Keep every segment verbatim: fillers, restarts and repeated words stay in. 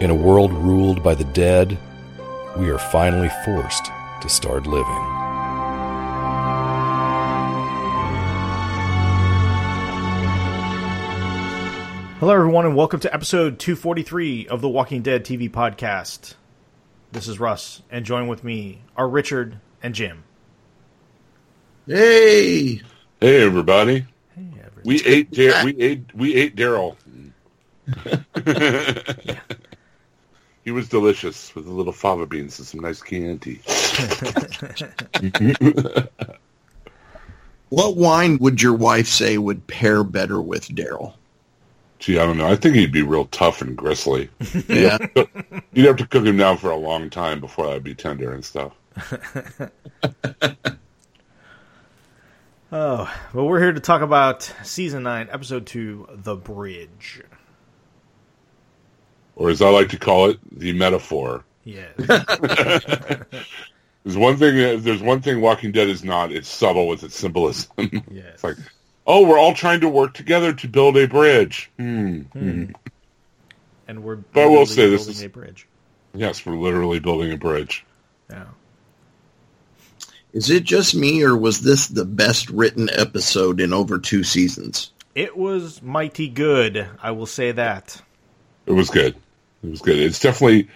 In a world ruled by the dead, we are finally forced to start living. Hello, everyone, and welcome to episode two forty-three of the Walking Dead T V podcast. This is Russ, and join with me are Richard and Jim. Hey! Hey, everybody. Hey, everybody. We ate Dar- we ate we ate Daryl. Yeah. He was delicious with a little fava beans and some nice Chianti. What wine would your wife say would pair better with Daryl? Gee, I don't know. I think he'd be real tough and gristly. Yeah. You'd have to cook him down for a long time before that would be tender and stuff. Oh, well, we're here to talk about Season nine, Episode two, The Bridge. Or as I like to call it, The Metaphor. Yeah. There's one thing There's one thing Walking Dead is not. It's subtle with its symbolism. Yes. It's like... oh, we're all trying to work together to build a bridge. Hmm. Hmm. And we're but we'll say this is, a bridge. Yes, we're literally building a bridge. Yeah. Is it just me, or was this the best written episode in over two seasons? It was mighty good, I will say that. It was good. It was good. It's definitely...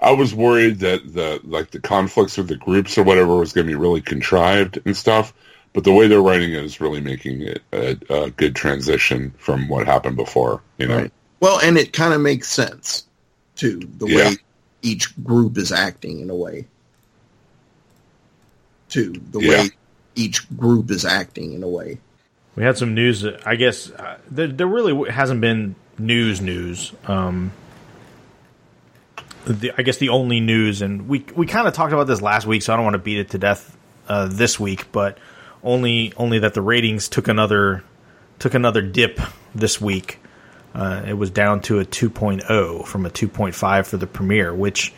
I was worried that the like the conflicts or the groups or whatever was going to be really contrived and stuff. But the way they're writing it is really making it a, a good transition from what happened before, you know. Right. Well, and it kind of makes sense, too, the yeah. way each group is acting in a way. Too, the yeah. way each group is acting in a way. We had some news, I guess, uh, there, there really hasn't been news news. Um, the, I guess the only news, and we, we kind of talked about this last week, so I don't want to beat it to death uh, this week, but... Only, only that the ratings took another, took another dip this week. Uh, it was down to a two point oh from a two point five for the premiere, which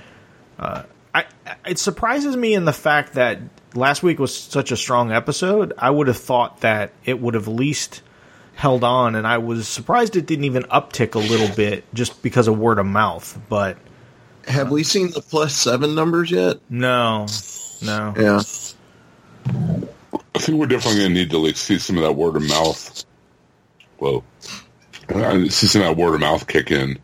uh, I it surprises me in the fact that last week was such a strong episode. I would have thought that it would have at least held on, and I was surprised it didn't even uptick a little bit just because of word of mouth. But have uh, we seen the plus seven numbers yet? No, no, yeah. I think we're definitely going to need to like see some of that word of mouth. Whoa, I see some of that word of mouth kick in,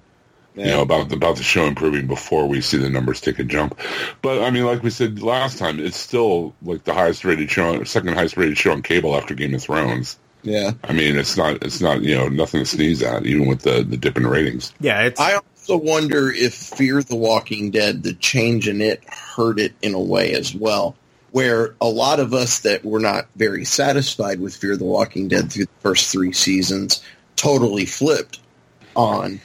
yeah. you know, about the, about the show improving before we see the numbers take a jump. But I mean, like we said last time, it's still like the highest rated show, second highest rated show on cable after Game of Thrones. Yeah, I mean, it's not, it's not, you know, nothing to sneeze at, even with the the dip in ratings. Yeah, it's. I also wonder if Fear the Walking Dead, the change in it, hurt it in a way as well. Where a lot of us that were not very satisfied with Fear the Walking Dead through the first three seasons totally flipped on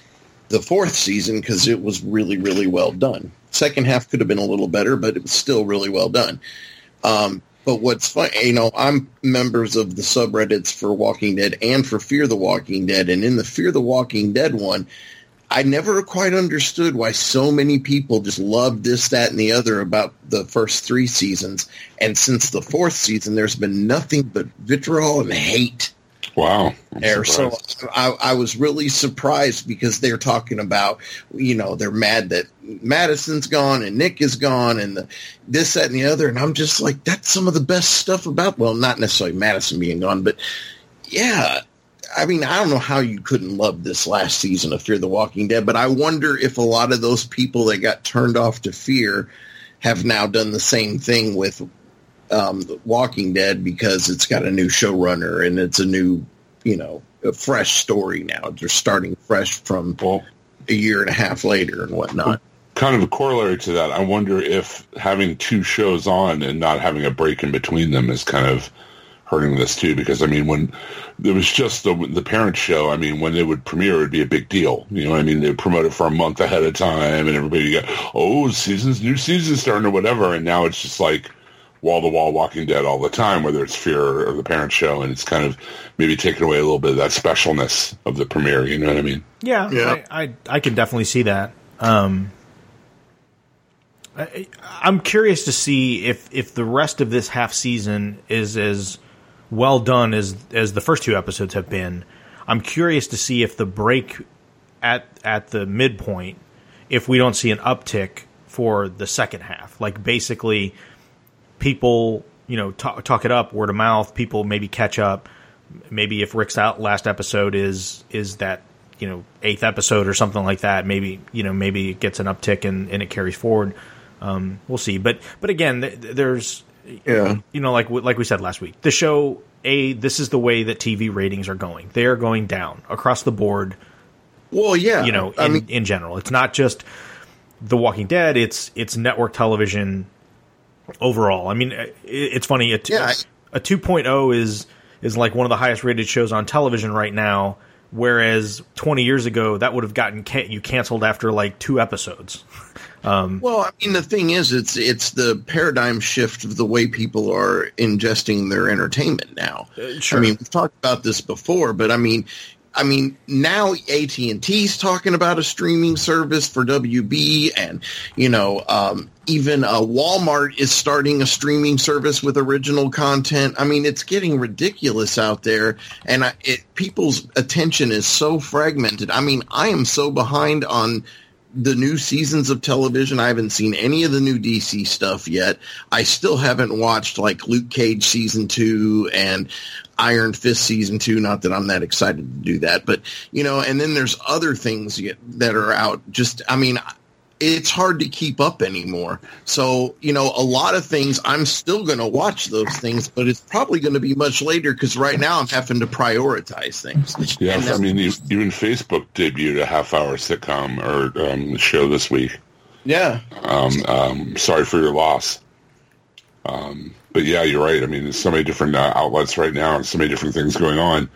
the fourth season because it was really, really well done. Second half could have been a little better, but it was still really well done. Um, but what's funny, you know, I'm members of the subreddits for Walking Dead and for Fear the Walking Dead, and in the Fear the Walking Dead one, I never quite understood why so many people just loved this, that, and the other about the first three seasons. And since the fourth season, there's been nothing but vitriol and hate. Wow. There. So I, I was really surprised because they're talking about, you know, they're mad that Madison's gone and Nick is gone and the, this, that, and the other. And I'm just like, that's some of the best stuff about, well, not necessarily Madison being gone, but yeah. I mean, I don't know how you couldn't love this last season of Fear the Walking Dead, but I wonder if a lot of those people that got turned off to Fear have now done the same thing with um, the Walking Dead because it's got a new showrunner and it's a new, you know, a fresh story now. They're starting fresh from well, a year and a half later and whatnot. Kind of a corollary to that, I wonder if having two shows on and not having a break in between them is kind of hurting this too, because I mean, when it was just the the parent show, I mean, when it would premiere, it would be a big deal. You know what I mean? They would promote it for a month ahead of time, and everybody would go, oh, seasons, new season starting or whatever. And now it's just like wall-to-wall Walking Dead all the time, whether it's Fear or the parent show, and it's kind of maybe taken away a little bit of that specialness of the premiere. You know what I mean? Yeah, yeah. I, I I can definitely see that. Um, I, I'm curious to see if if the rest of this half season is as well done as as the first two episodes have been. I'm curious to see if the break at at the midpoint, if we don't see an uptick for the second half, like basically. People, you know, talk, talk it up, word of mouth. People maybe catch up. Maybe if Rick's out last episode is is that, you know, eighth episode or something like that. Maybe, you know, maybe it gets an uptick and, and it carries forward. Um, we'll see. But but again, th- there's, yeah, you know, like like we said last week, the show, a this is the way that T V ratings are going. They are going down across the board. Well, yeah, you know, in, I mean- in general, it's not just The Walking Dead. It's it's network television. Overall, I mean, it's funny. A, yeah, I, a two point oh is is like one of the highest rated shows on television right now, whereas twenty years ago that would have gotten can- you canceled after like two episodes. Um, well, I mean, the thing is, it's it's the paradigm shift of the way people are ingesting their entertainment now. Uh, sure. I mean, we've talked about this before, but I mean. I mean, now A T and T's talking about a streaming service for W B, and, you know, um, even uh, Walmart is starting a streaming service with original content. I mean, it's getting ridiculous out there, and I, it, people's attention is so fragmented. I mean, I am so behind on the new seasons of television. I haven't seen any of the new D C stuff yet. I still haven't watched, like, Luke Cage Season two and Iron Fist Season two, not that I'm that excited to do that, but, you know, and then there's other things that are out. Just, I mean, it's hard to keep up anymore. So, you know, a lot of things, I'm still going to watch those things, but it's probably going to be much later because right now I'm having to prioritize things. Yeah, I mean, even Facebook debuted a half-hour sitcom or um, show this week. Yeah. Um, um, sorry for your loss. Um, but yeah, you're right. I mean, there's so many different uh, outlets right now and so many different things going on.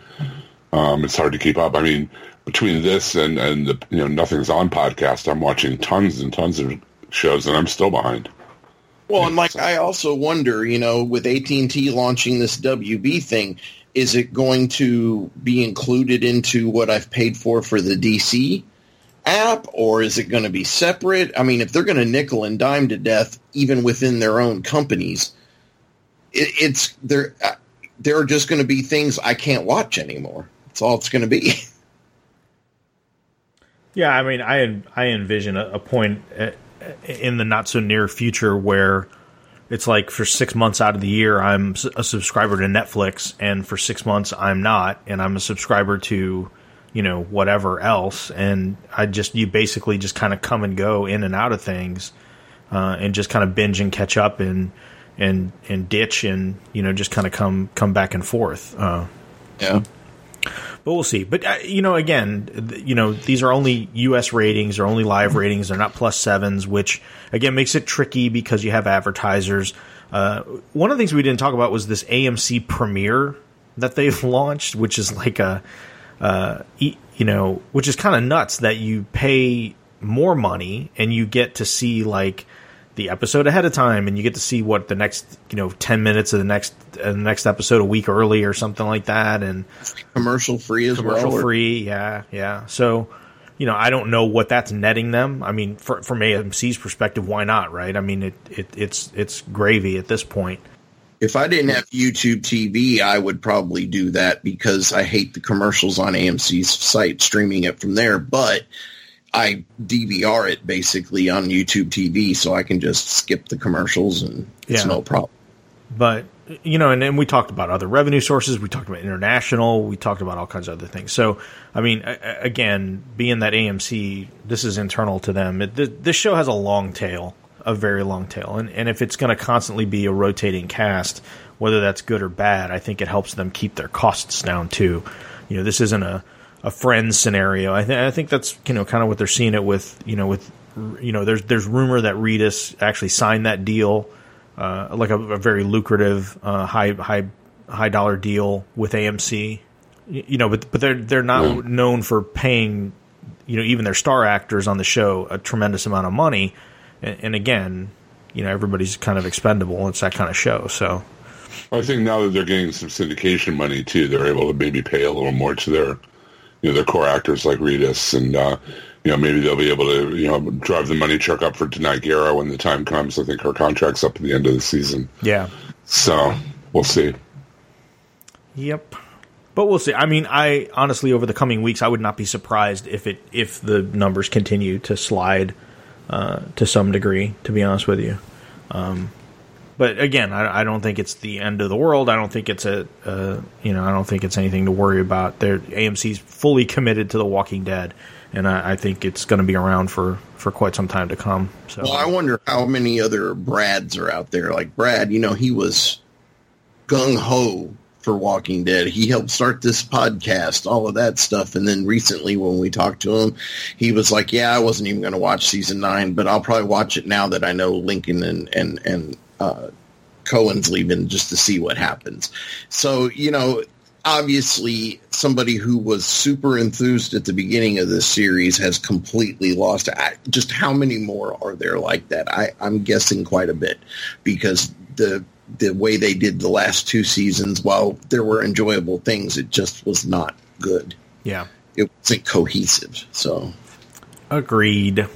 Um, it's hard to keep up. I mean, between this and, and the, you know, Nothing's On podcast, I'm watching tons and tons of shows and I'm still behind. Well, and like, I also wonder, you know, with A T and T launching this W B thing, is it going to be included into what I've paid for for the D C app, or is it going to be separate? I mean, if they're going to nickel and dime to death, even within their own companies, it, it's there. Uh, there are just going to be things I can't watch anymore. That's all it's going to be. Yeah, I mean, I I envision a, a point at, in the not so near future where it's like for six months out of the year I'm a subscriber to Netflix, and for six months I'm not, and I'm a subscriber to, you know, whatever else. And I just, you basically just kind of come and go in and out of things, uh, and just kind of binge and catch up and, and, and ditch and, you know, just kind of come, come back and forth. Uh, yeah, but we'll see. But, uh, you know, again, th- you know, these are only U S ratings, they're only live ratings. They're not plus sevens, which again makes it tricky because you have advertisers. Uh, one of the things we didn't talk about was this A M C Premiere that they've launched, which is like a, Uh, you know, which is kind of nuts that you pay more money and you get to see like the episode ahead of time, and you get to see what the next, you know, ten minutes of the next uh, next episode a week early or something like that, and commercial free as well. Commercial free, yeah, yeah. So, you know, I don't know what that's netting them. I mean, for, from A M C's perspective, why not, right? I mean, it, it it's it's gravy at this point. If I didn't have YouTube T V, I would probably do that because I hate the commercials on A M C's site, streaming it from there. But I D V R it basically on YouTube T V, so I can just skip the commercials and it's yeah. no problem. But, you know, and, and we talked about other revenue sources. We talked about international. We talked about all kinds of other things. So, I mean, again, being that A M C, this is internal to them. It, this show has a long tail. A very long tail, and and if it's going to constantly be a rotating cast, whether that's good or bad, I think it helps them keep their costs down too. You know, this isn't a, a Friends scenario. I, th- I think that's, you know, kind of what they're seeing it with. You know, with you know, there's there's rumor that Reedus actually signed that deal, uh, like a, a very lucrative, uh, high high high dollar deal with A M C, you know, but but they're they're not mm. known for paying, you know, even their star actors on the show a tremendous amount of money. And, and again, you know, everybody's kind of expendable. It's that kind of show. So I think now that they're getting some syndication money too, they're able to maybe pay a little more to their, you know, their core actors like Reedus, and uh, you know, maybe they'll be able to, you know, drive the money truck up for Denai Guerra when the time comes. I think her contract's up at the end of the season. Yeah. So we'll see. Yep. But we'll see. I mean, I honestly, over the coming weeks, I would not be surprised if it if the numbers continue to slide uh, to some degree, to be honest with you. Um, but again, I, I don't think it's the end of the world. I don't think it's a uh, you know, I don't think it's anything to worry about. They're, A M C's fully committed to The Walking Dead, and I, I think it's going to be around for, for quite some time to come. So, well, I wonder how many other Brads are out there. Like Brad, you know, he was gung ho for Walking Dead. He helped start this podcast, all of that stuff. And then recently when we talked to him, he was like, yeah, I wasn't even going to watch season nine, but I'll probably watch it now that I know Lincoln and, and, and uh, Cohen's leaving, just to see what happens. So, you know, obviously somebody who was super enthused at the beginning of this series has completely lost. Just how many more are there like that? I, I'm guessing quite a bit, because the, the way they did the last two seasons, while there were enjoyable things, it just was not good. Yeah. It wasn't cohesive. So agreed. All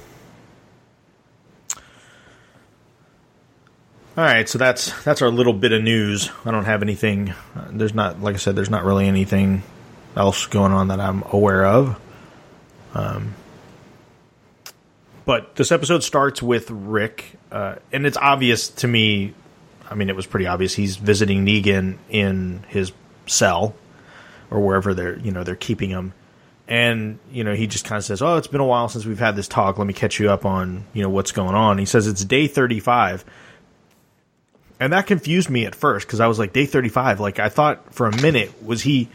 right. So that's, that's our little bit of news. I don't have anything. Uh, there's not, like I said, there's not really anything else going on that I'm aware of. Um, but this episode starts with Rick, uh, and it's obvious to me, I mean, it was pretty obvious. He's visiting Negan in his cell or wherever they're, you know, they're keeping him. And, you know, he just kind of says, oh, it's been a while since we've had this talk. Let me catch you up on, you know, what's going on. He says it's day thirty-five. And that confused me at first, because I was like, day thirty-five. Like, I thought for a minute, was he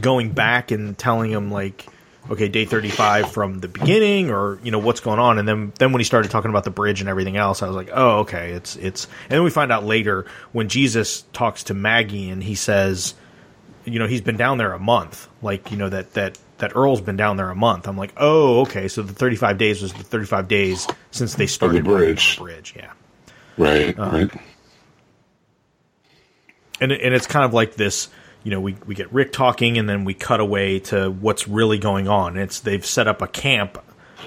going back and telling him, like, okay, day thirty-five from the beginning, or, you know, what's going on? And then, then when he started talking about the bridge and everything else, I was like, oh, okay, it's, it's, and then we find out later when Jesus talks to Maggie and he says, you know, he's been down there a month. Like, you know, that, that, that Earl's been down there a month. I'm like, oh, okay. So the thirty-five days was the thirty-five days since they started the bridge. The bridge. Yeah. Right. Um, right. And, and it's kind of like this, you know, we, we get Rick talking, and then we cut away to what's really going on. It's they've set up a camp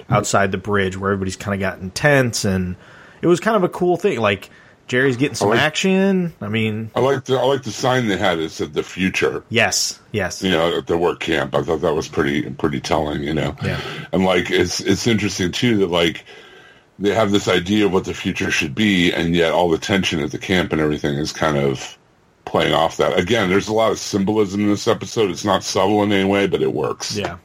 outside the bridge where everybody's kind of gotten tense, and it was kind of a cool thing. Like Jerry's getting some I like, action. I mean, I like the I like the sign they had that said "The Future." Yes, yes. You know, at the work camp, I thought that was pretty pretty telling. You know, yeah. And like it's it's interesting too that like they have this idea of what the future should be, and yet all the tension at the camp and everything is kind of playing off that. Again, there's a lot of symbolism in this episode. It's not subtle in any way, but it works. Yeah.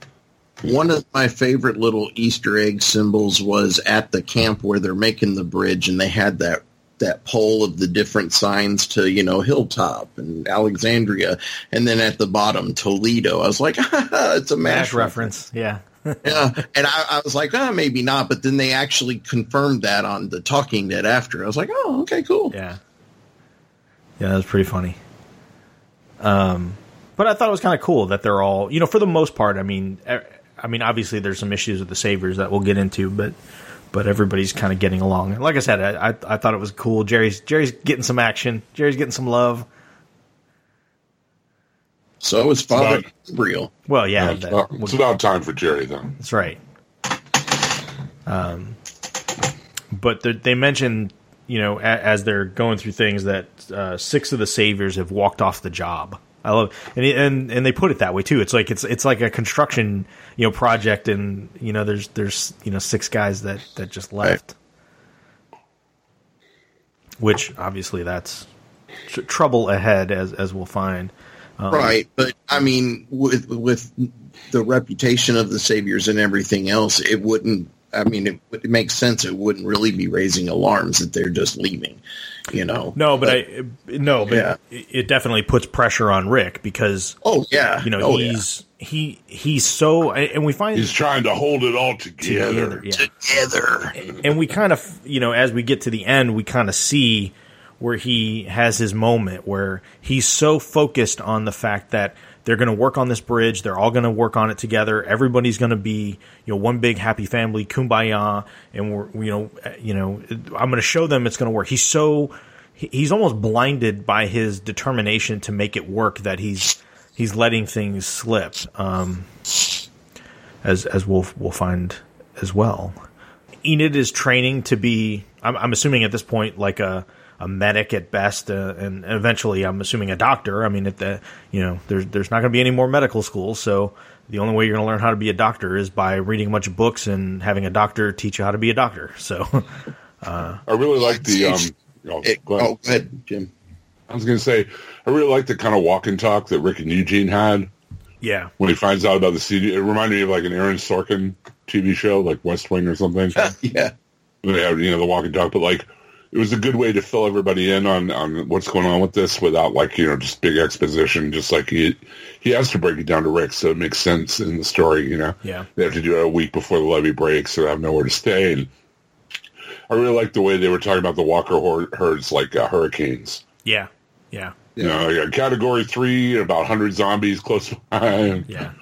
One of my favorite little Easter egg symbols was at the camp where they're making the bridge, and they had that that pole of the different signs to, you know, Hilltop and Alexandria, and then at the bottom, Toledo. I was like, it's a MASH reference. Yeah. Yeah, and I, I was like, oh, maybe not, but then they actually confirmed that on the Talking Dead after. I was like, oh, okay, cool. Yeah. Yeah, that was pretty funny. Um, but I thought it was kind of cool that they're all, you know, for the most part. I mean, I mean, obviously there's some issues with the Saviors that we'll get into, but but everybody's kind of getting along. Like I said, I, I I thought it was cool. Jerry's Jerry's getting some action. Jerry's getting some love. So is Father Gabriel. Well, yeah, yeah, it's, that, about, we'll, it's about time for Jerry, though. That's right. Um, but the, they mentioned, you know, as they're going through things, that uh, six of the Saviors have walked off the job. I love, and and and they put it that way too. It's like it's it's like a construction, you know, project, and you know, there's there's you know six guys that, that just left, right. Which obviously that's tr- trouble ahead, as as we'll find. Um, right, but I mean, with with the reputation of the Saviors and everything else, it wouldn't. I mean, it, it makes sense. It wouldn't really be raising alarms that they're just leaving, you know. No, but, but I no, but yeah. it, it definitely puts pressure on Rick because oh yeah, you know oh, he's yeah. he he's so, and we find he's trying to hold it all together, together. Yeah. together. And we kind of, you know, as we get to the end, we kind of see where he has his moment where he's so focused on the fact that they're going to work on this bridge. They're all going to work on it together. Everybody's going to be, you know, one big happy family, kumbaya. And we're, you know, you know, I'm going to show them it's going to work. He's so, he's almost blinded by his determination to make it work that he's, he's letting things slip. Um, as, as we'll, we'll find as well. Enid is training to be, I'm, I'm assuming at this point, like a, a medic at best, uh, and eventually, I'm assuming a doctor. I mean, at the you know, there's there's not going to be any more medical schools, so the only way you're going to learn how to be a doctor is by reading a bunch of books and having a doctor teach you how to be a doctor. So, uh, I really like the. Um, oh, it, go ahead. oh, go ahead, Jim. I was going to say, I really like the kind of walk and talk that Rick and Eugene had. Yeah, when he finds out about the C D, it reminded me of like an Aaron Sorkin T V show, like West Wing or something. Yeah, they have you know the walk and talk, but like. It was a good way to fill everybody in on, on what's going on with this without, like, you know, just big exposition. Just like he he has to break it down to Rick, so it makes sense in the story, you know. Yeah. They have to do it a week before the levee breaks, so they have nowhere to stay. And I really like the way they were talking about the walker herd, herds like uh, hurricanes. Yeah, yeah. You know, like a Category three, about one hundred zombies close by. Yeah.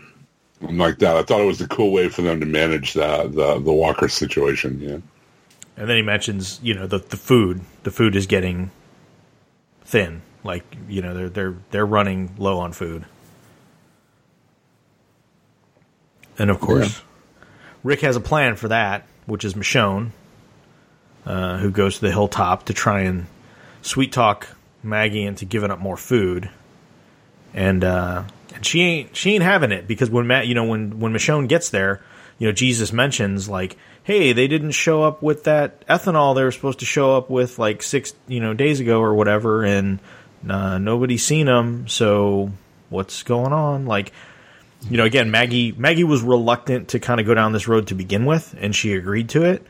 And like that. I thought it was a cool way for them to manage the, the, the walker situation, yeah. And then he mentions, you know, the the food. The food is getting thin. Like, you know, they're they're they're running low on food. And of course, yeah. Rick has a plan for that, which is Michonne, uh, who goes to the hilltop to try and sweet talk Maggie into giving up more food. And uh, and she ain't she ain't having it because when Matt, you know, when when Michonne gets there, you know, Jesus mentions like. Hey, they didn't show up with that ethanol they were supposed to show up with like six, you know, days ago or whatever, and uh, nobody's seen them. So what's going on? Like, you know, again, Maggie Maggie was reluctant to kind of go down this road to begin with, and she agreed to it.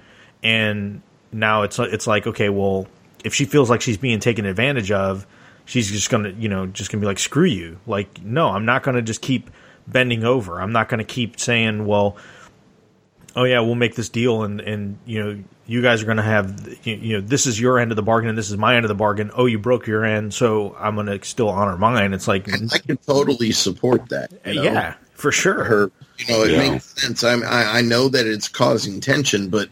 And now it's it's like, okay, well, if she feels like she's being taken advantage of, she's just gonna, you know, just gonna be like, screw you. Like, no, I'm not gonna just keep bending over. I'm not gonna keep saying, well. Oh yeah, we'll make this deal, and, and you know you guys are going to have you, you know this is your end of the bargain, and this is my end of the bargain. Oh, you broke your end, so I'm going to still honor mine. It's like I can totally support that. You know? Yeah, for sure. Her, you know, it yeah. makes sense. I'm, I I know that it's causing tension, but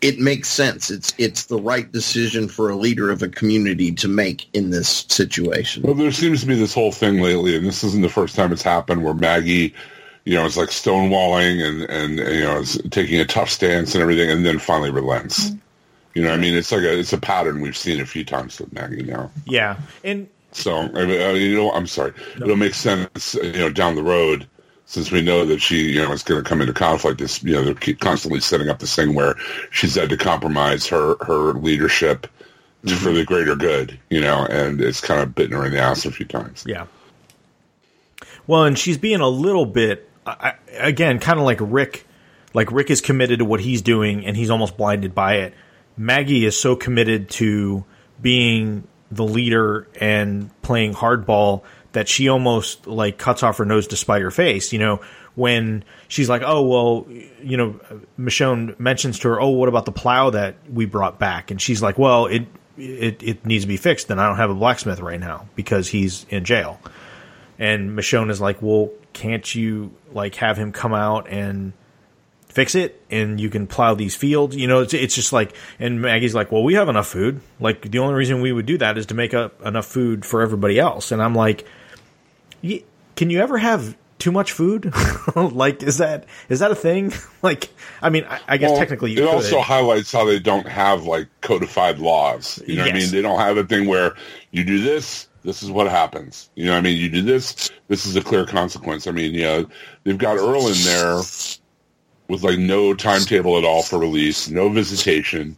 it makes sense. It's it's the right decision for a leader of a community to make in this situation. Well, there seems to be this whole thing lately, and this isn't the first time it's happened, where Maggie. You know, it's like stonewalling and, and, and, you know, it's taking a tough stance and everything and then finally relents. Mm-hmm. You know what I mean? It's like a, it's a pattern we've seen a few times with Maggie now. Yeah. And so, I mean, you know, I'm sorry. No. It'll make sense, you know, down the road since we know that she, you know, is going to come into conflict. It's, you know, they're keep constantly setting up this thing where she's had to compromise her, her leadership mm-hmm. for the greater good, you know, and it's kind of bitten her in the ass a few times. Yeah. Well, and she's being a little bit. I, again, kind of like Rick, like Rick is committed to what he's doing and he's almost blinded by it. Maggie is so committed to being the leader and playing hardball that she almost like cuts off her nose to spite her face. You know, when she's like, oh, well, you know, Michonne mentions to her, oh, what about the plow that we brought back? And she's like, well, it, it, it needs to be fixed. And I don't have a blacksmith right now because he's in jail. And Michonne is like, well, can't you like have him come out and fix it and you can plow these fields? You know, it's, it's just like, and Maggie's like, well, we have enough food. Like the only reason we would do that is to make up enough food for everybody else. And I'm like, can you ever have too much food? Like, is that, is that a thing? Like, I mean, I, I guess well, technically you it could. Also highlights how they don't have like codified laws. You know yes. what I mean? They don't have a thing where you do this. This is what happens. You know what I mean? You do this, this is a clear consequence. I mean, you know, they've got Earl in there with, like, no timetable at all for release, no visitation,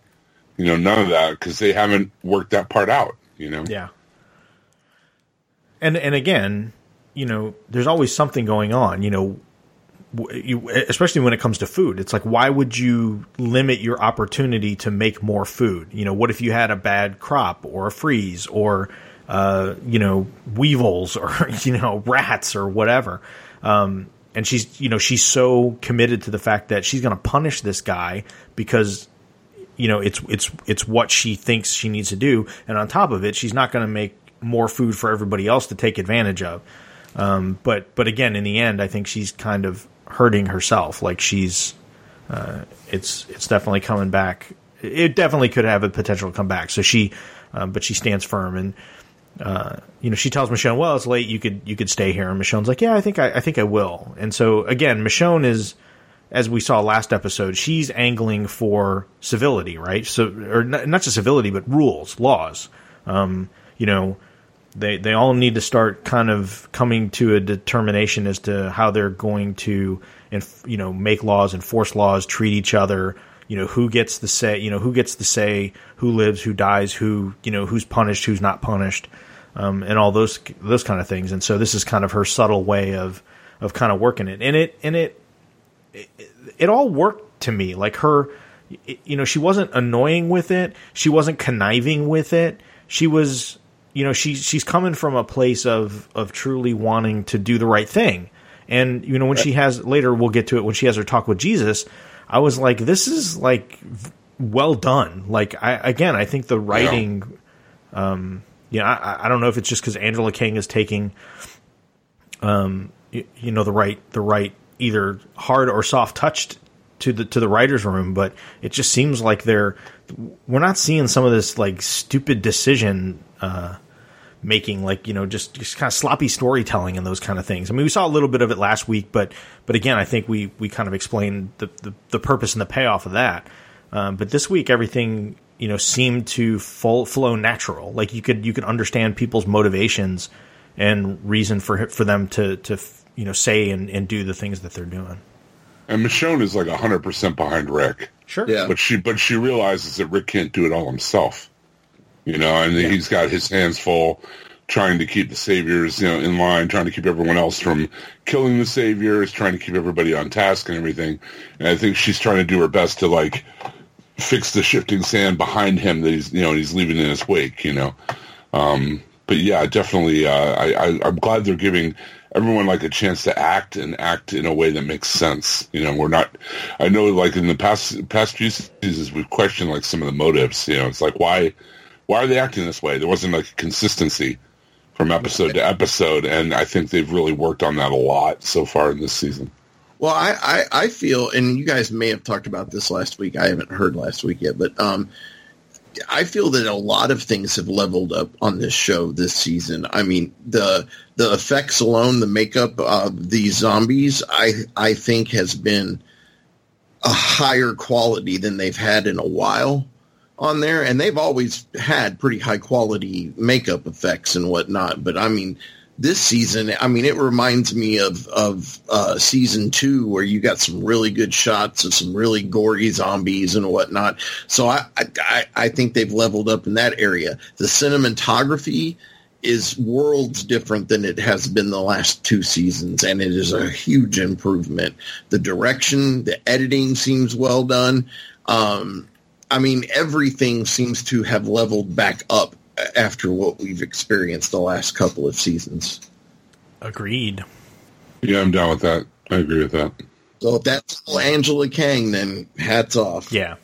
you know, none of that, because they haven't worked that part out, you know? Yeah. And and again, you know, there's always something going on, you know, you, especially when it comes to food. It's like, why would you limit your opportunity to make more food? You know, what if you had a bad crop or a freeze or... Uh, you know, weevils or, you know, rats or whatever. Um, and she's, you know, she's so committed to the fact that she's going to punish this guy because you know, it's it's it's what she thinks she needs to do. And on top of it, she's not going to make more food for everybody else to take advantage of. Um, but but again, in the end, I think she's kind of hurting herself. Like she's uh, it's it's definitely coming back. It definitely could have a potential to come back. So she um, but she stands firm. And, uh, you know, she tells Michonne, well, it's late. You could you could stay here. And Michonne's like, yeah, I think I, I think I will. And so, again, Michonne is, as we saw last episode, she's angling for civility, right? So, or not, not just civility, but rules, laws. Um, you know, they they all need to start kind of coming to a determination as to how they're going to, inf- you know, make laws, enforce laws, treat each other. You know, who gets the say, you know, who gets the say, who lives, who dies, who, you know, who's punished, who's not punished, um, and all those, those kind of things. And so this is kind of her subtle way of, of kind of working it. And it, and it, it, it all worked to me. Like her, you know, she wasn't annoying with it. She wasn't conniving with it. She was, you know, she, she's coming from a place of, of truly wanting to do the right thing. And, you know, when she has later, we'll get to it when she has her talk with Jesus, I was like, this is like well done. Like I, again, I think the writing, yeah. um, you know, I, I don't know if it's just cause Angela King is taking, um, you, you know, the right, the right, either hard or soft touched to the, to the writer's room. But it just seems like they're, we're not seeing some of this like stupid decision, uh, making, like, you know, just, just kind of sloppy storytelling and those kind of things. I mean, we saw a little bit of it last week, but but again, I think we we kind of explained the, the, the purpose and the payoff of that. Um, but this week, everything, you know, seemed to full, flow natural. Like you could you could understand people's motivations and reason for for them to to you know say and, and do the things that they're doing. And Michonne is like a hundred percent behind Rick. Sure, yeah. But she but she realizes that Rick can't do it all himself. You know, and yeah. He's got his hands full trying to keep the saviors, you know, in line, trying to keep everyone else from killing the saviors, trying to keep everybody on task and everything. And I think she's trying to do her best to, like, fix the shifting sand behind him that he's, you know, he's leaving in his wake, you know. Um, but, yeah, definitely, uh, I, I, I'm glad they're giving everyone, like, a chance to act and act in a way that makes sense. You know, we're not, I know, like, in the past, past few seasons, we've questioned, like, some of the motives, you know. It's like, why... Why are they acting this way? There wasn't like consistency from episode to episode, and I think they've really worked on that a lot so far in this season. Well, I, I, I feel, and you guys may have talked about this last week. I haven't heard last week yet, but um, I feel that a lot of things have leveled up on this show this season. I mean, the the effects alone, the makeup of the zombies, I I think has been a higher quality than they've had in a while. On there, and they've always had pretty high quality makeup effects and whatnot. But I mean, this season, I mean, it reminds me of of uh, season two, where you got some really good shots of some really gory zombies and whatnot. So I I, I think they've leveled up in that area. The cinematography is worlds different than it has been the last two seasons, and it is a huge improvement. The direction, the editing seems well done. Um, I mean, everything seems to have leveled back up after what we've experienced the last couple of seasons. Agreed. Yeah, I'm down with that. I agree with that. So if that's Angela Kang, then hats off. Yeah.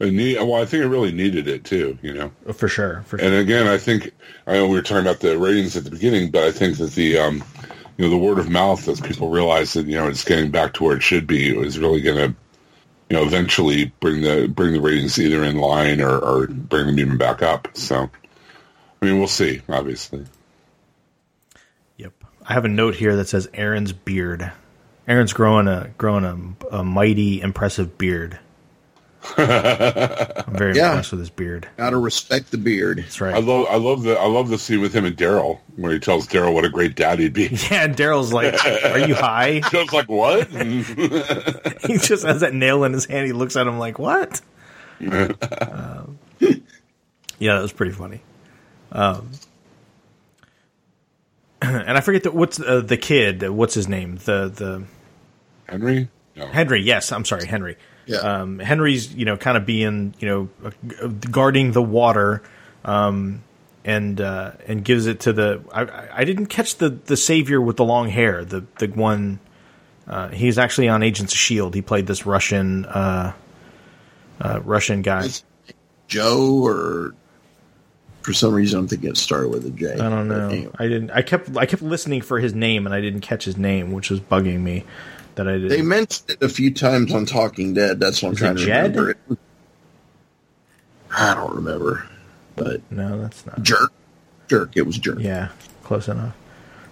I need, well, I think it really needed it, too, you know? For sure. For sure. And again, I think, I know we were talking about the ratings at the beginning, but I think that the, um, you know, the word of mouth, as people realize that, you know, it's getting back to where it should be, is really going to, you know, eventually bring the bring the ratings either in line or, or bring them even back up. So, I mean, we'll see, obviously. Yep. I have a note here that says Aaron's beard. Aaron's growing a growing a, a mighty, impressive beard. I'm very yeah. impressed with his beard. Gotta respect the beard. That's right. I love I love the I love the scene with him and Daryl where he tells Daryl what a great dad he'd be. Yeah, and Daryl's like, are you high? Daryl's like, what? He just has that nail in his hand, he looks at him like, what? um, yeah, that was pretty funny. Um and I forget the, what's uh, the kid, what's his name? The the Henry? No. Henry, yes, I'm sorry, Henry. Yeah. Um, Henry's, you know, kind of being, you know, guarding the water, um, and uh, and gives it to the. I, I didn't catch the, the savior with the long hair. The the one uh, he's actually on Agents of Shield. He played this Russian. Uh, uh, Russian guy. Joe, or for some reason I'm thinking it started with a J. I don't know. Anyway. I didn't. I kept. I kept listening for his name, and I didn't catch his name, which was bugging me. That I didn't. They mentioned it a few times on Talking Dead. That's what I'm trying to Jed? remember. It. I don't remember, but no, that's not jerk. Jerk. It was jerk. Yeah, close enough.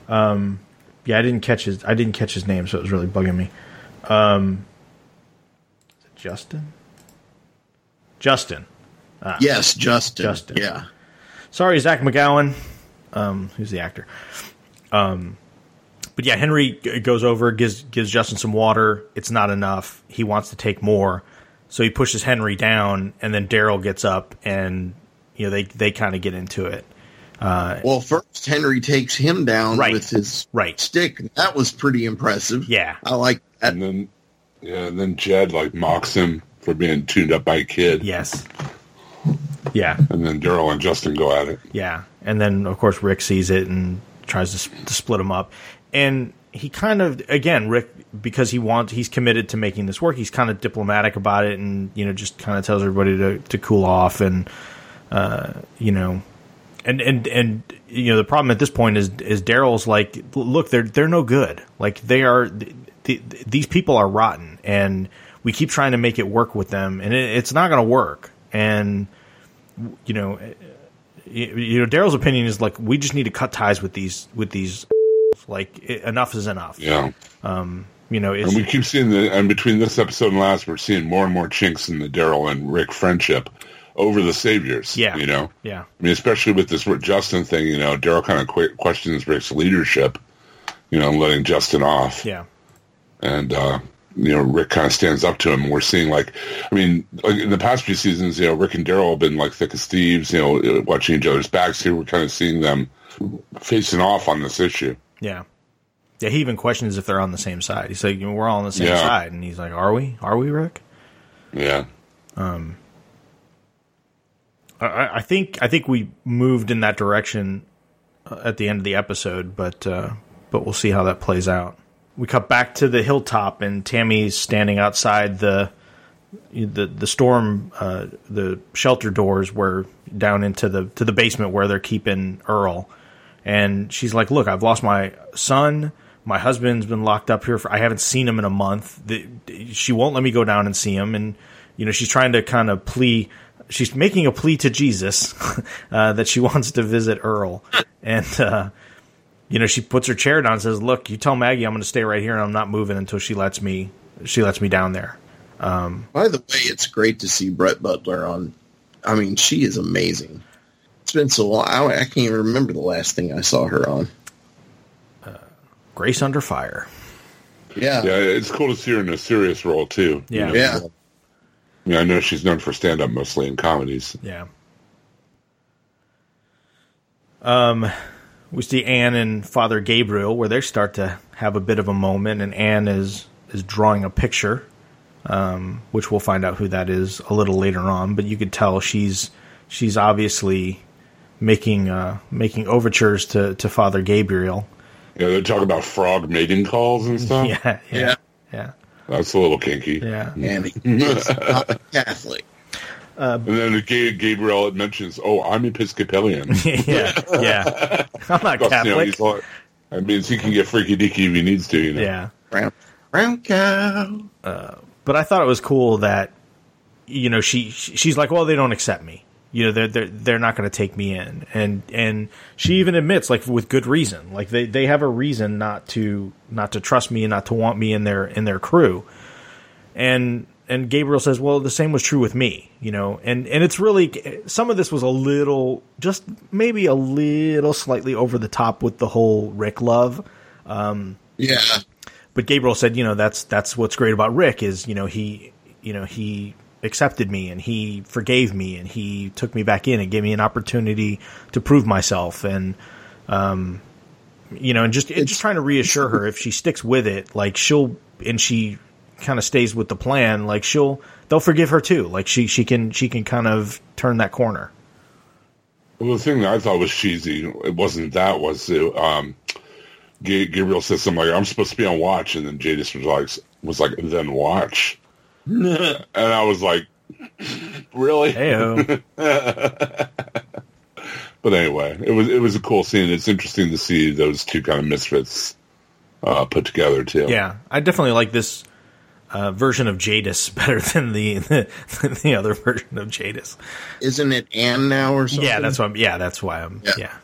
Um, yeah, I didn't catch his. I didn't catch his name, so it was really bugging me. Um, is it Justin? Justin. Ah, yes, Justin. Justin. Yeah. Sorry, Zach McGowan, um, who's the actor. Um, but yeah, Henry goes over, gives gives Justin some water. It's not enough. He wants to take more, so he pushes Henry down, and then Daryl gets up, and you know they they kind of get into it. Uh, well, first Henry takes him down right, with his right. stick. That was pretty impressive. Yeah, I like that. And then, yeah, and then Jed like mocks him for being tuned up by a kid. Yes. Yeah. And then Daryl and Justin go at it. Yeah, and then of course Rick sees it and tries to, sp- to split him up, and he kind of again Rick because he wants he's committed to making this work. He's kind of diplomatic about it, and you know just kind of tells everybody to to cool off, and uh, you know. And, and and you know the problem at this point is is Daryl's like, look, they're they're no good. Like they are th- th- these people are rotten, and we keep trying to make it work with them, and it, it's not going to work. And you know, you, you know Daryl's opinion is like, we just need to cut ties with these with these. Like it, enough is enough. Yeah. Um. You know, it's, and we keep seeing the and between this episode and last, we're seeing more and more chinks in the Daryl and Rick friendship. Over the saviors, yeah, you know, yeah. I mean, especially with this Justin thing, you know, Daryl kind of qu- questions Rick's leadership, you know, letting Justin off, yeah, and uh, you know, Rick kind of stands up to him. We're seeing like, I mean, like in the past few seasons, you know, Rick and Daryl have been like thick as thieves, you know, watching each other's backs. Here, we're kind of seeing them facing off on this issue. Yeah, yeah. He even questions if they're on the same side. He's like, "We're all on the same yeah. side," and he's like, "Are we? Are we, Rick?" Yeah. Um. I think I think we moved in that direction at the end of the episode, but uh, but we'll see how that plays out. We cut back to the hilltop, and Tammy's standing outside the the the storm uh, the shelter doors, where down into the to the basement where they're keeping Earl, and she's like, "Look, I've lost my son. My husband's been locked up here for I haven't seen him in a month. The, she won't let me go down and see him," and you know she's trying to kind of plea. She's making a plea to Jesus uh, that she wants to visit Earl. And, uh, you know, she puts her chair down and says, look, you tell Maggie I'm going to stay right here and I'm not moving until she lets me She lets me down there. Um, By the way, it's great to see Brett Butler on. I mean, she is amazing. It's been so long. I, I can't even remember the last thing I saw her on. Uh, Grace Under Fire. Yeah. Yeah, it's cool to see her in a serious role, too. Yeah. You know? Yeah. Yeah, I know she's known for stand-up mostly in comedies. Yeah. Um, we see Anne and Father Gabriel where they start to have a bit of a moment, and Anne is is drawing a picture, um, which we'll find out who that is a little later on. But you could tell she's she's obviously making uh, making overtures to, to Father Gabriel. Yeah, they're talking about frog mating calls and stuff. Yeah, yeah, yeah. yeah. That's a little kinky. Yeah. And he's not Catholic. Uh, and then Gabriel mentions, oh, I'm Episcopalian. yeah, yeah. I'm not Catholic. You know, he's like, that means he can get freaky-deaky if he needs to, you know. Yeah. Brown, brown cow. Uh, but I thought it was cool that, you know, she she's like, well, they don't accept me. You know, they're, they're, they're not going to take me in. And and she even admits, like, with good reason. Like, they, they have a reason not to not to trust me and not to want me in their in their crew. And and Gabriel says, well, the same was true with me, you know. And, and it's really – some of this was a little – just maybe a little slightly over the top with the whole Rick love. Um, yeah. But Gabriel said, you know, that's that's what's great about Rick is, you know, he – you know, he – accepted me and he forgave me and he took me back in and gave me an opportunity to prove myself. And, um, you know, and just, and just trying to reassure her if she sticks with it, like she'll, and she kind of stays with the plan, like she'll, they'll forgive her too. Like she, she can, she can kind of turn that corner. Well, the thing that I thought was cheesy, it wasn't that was, um, Gabriel said something like, I'm supposed to be on watch. And then Jadis was like, was like, then watch. And I was like, Really? Hey-o. But anyway, it was it was a cool scene. It's interesting to see those two kind of misfits uh, put together too. Yeah, I definitely like this uh, version of Jadis better than the, the than the other version of Jadis. Isn't it Anne now or something? Yeah, that's why. I'm, yeah, that's why I'm. Yeah. yeah.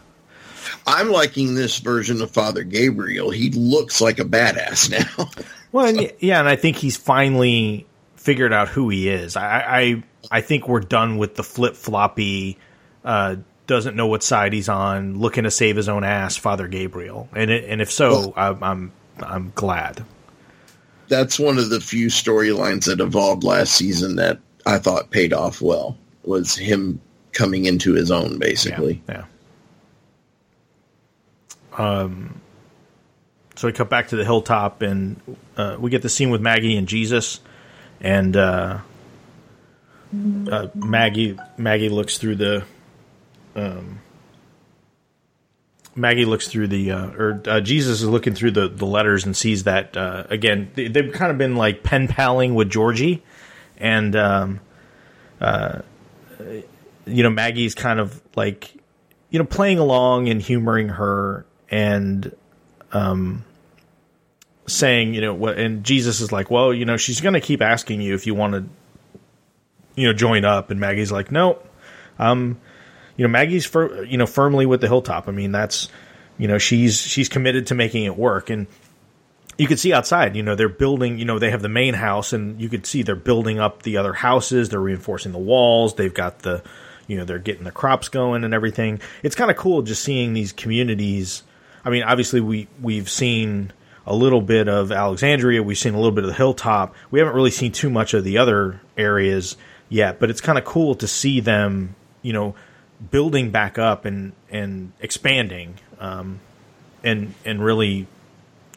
I'm liking this version of Father Gabriel. He looks like a badass now. Well, so. yeah, and I think he's finally figured out who he is. I I, I think we're done with the flip floppy, uh, doesn't know what side he's on, looking to save his own ass, Father Gabriel. And it, and if so, well, I'm, I'm I'm glad. That's one of the few storylines that evolved last season that I thought paid off well. Was him coming into his own, basically. Yeah. yeah. Um, so we cut back to the hilltop, and uh, we get the scene with Maggie and Jesus, and uh, uh, Maggie Maggie looks through the um, Maggie looks through the uh, or uh, Jesus is looking through the, the letters and sees that uh, again they, they've kind of been like pen palling with Georgie, and um, uh, you know Maggie's kind of like you know playing along and humoring her. And um, saying, you know, what, and Jesus is like, well, you know, she's going to keep asking you if you want to, you know, join up. And Maggie's like, no, um, you know, Maggie's, fir- you know, firmly with the hilltop. I mean, that's, you know, she's she's committed to making it work. And you could see outside, you know, they're building, you know, they have the main house, and you could see they're building up the other houses. They're reinforcing the walls. They've got the, you know, they're getting the crops going and everything. It's kind of cool just seeing these communities. I mean, obviously, we, we've seen a little bit of Alexandria. We've seen a little bit of the hilltop. We haven't really seen too much of the other areas yet, but it's kind of cool to see them, you know, building back up and, and expanding um, and and really,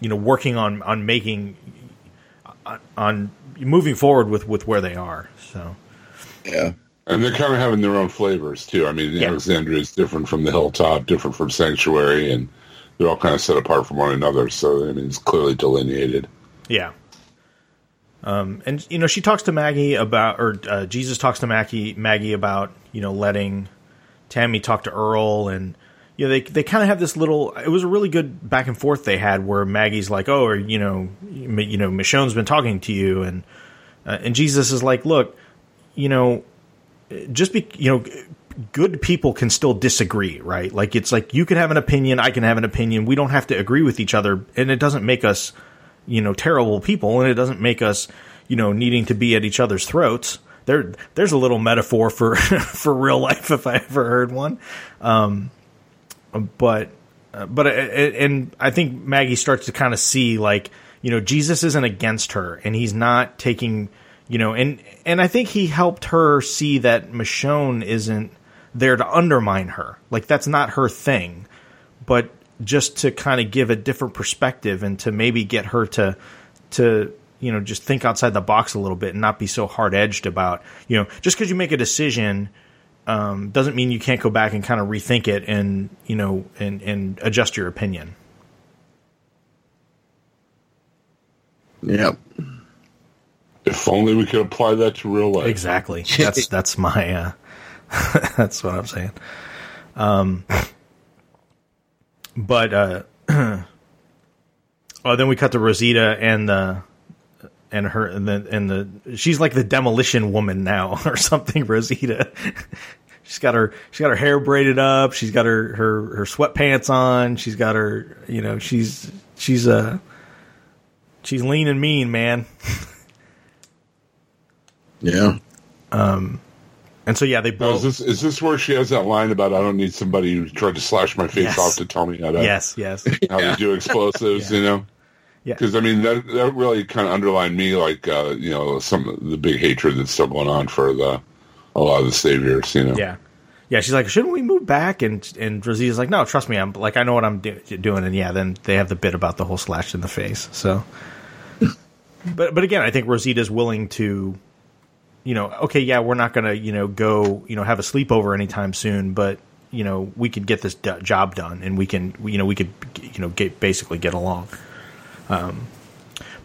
you know, working on, on making, on moving forward with, with where they are. So, yeah. And they're kind of having their own flavors, too. I mean, yeah. Alexandria is different from the hilltop, different from Sanctuary, and they're all kind of set apart from one another, so I mean, it's clearly delineated. Yeah. Um, and, you know, she talks to Maggie about, or uh, Jesus talks to Maggie, Maggie about, you know, letting Tammy talk to Earl. And, you know, they they kind of have this little, it was a really good back and forth they had where Maggie's like, oh, or, you know, M- you know, Michonne's been talking to you. And, uh, and Jesus is like, look, you know, just be, you know, good people can still disagree, right? Like, it's like you can have an opinion, I can have an opinion. We don't have to agree with each other, and it doesn't make us, you know, terrible people, and it doesn't make us, you know, needing to be at each other's throats. There, there's a little metaphor for for real life if I ever heard one. Um, but, but, and I think Maggie starts to kind of see, like, you know, Jesus isn't against her, and he's not taking, you know, and and I think he helped her see that Michonne isn't there to undermine her. Like, that's not her thing, but just to kind of give a different perspective and to maybe get her to, to, you know, just think outside the box a little bit and not be so hard-edged about, you know, just because you make a decision um, doesn't mean you can't go back and kind of rethink it and, you know, and, and adjust your opinion. Yep. If only we could apply that to real life. Exactly. That's, that's my, uh, that's what I'm saying. Um, but, uh, oh, then we cut to Rosita and, the and her, and the, and the, she's like the demolition woman now or something, Rosita. She's got her, she's got her hair braided up. She's got her, her, her sweatpants on. She's got her, you know, she's, she's, uh, she's lean and mean, man. Yeah. Um, and so, yeah, they both. Oh, is, this, is this where she has that line about, I don't need somebody who tried to slash my face yes. off to tell me how to, yes, yes. How yeah. to do explosives, yeah. you know? Yeah. Because, I mean, that that really kind of underlined me, like, uh, you know, some of the big hatred that's still going on for the a lot of the saviors, you know? Yeah. Yeah, she's like, shouldn't we move back? And and Rosita's like, no, trust me, I'm like, I know what I'm do- doing. And, yeah, then they have the bit about the whole slash in the face. So, but but, again, I think Rosita's willing to, you know, okay, yeah, we're not going to, you know, go, you know, have a sleepover anytime soon, but, you know, we could get this do- job done and we can, you know, we could, you know, get, basically get along. Um,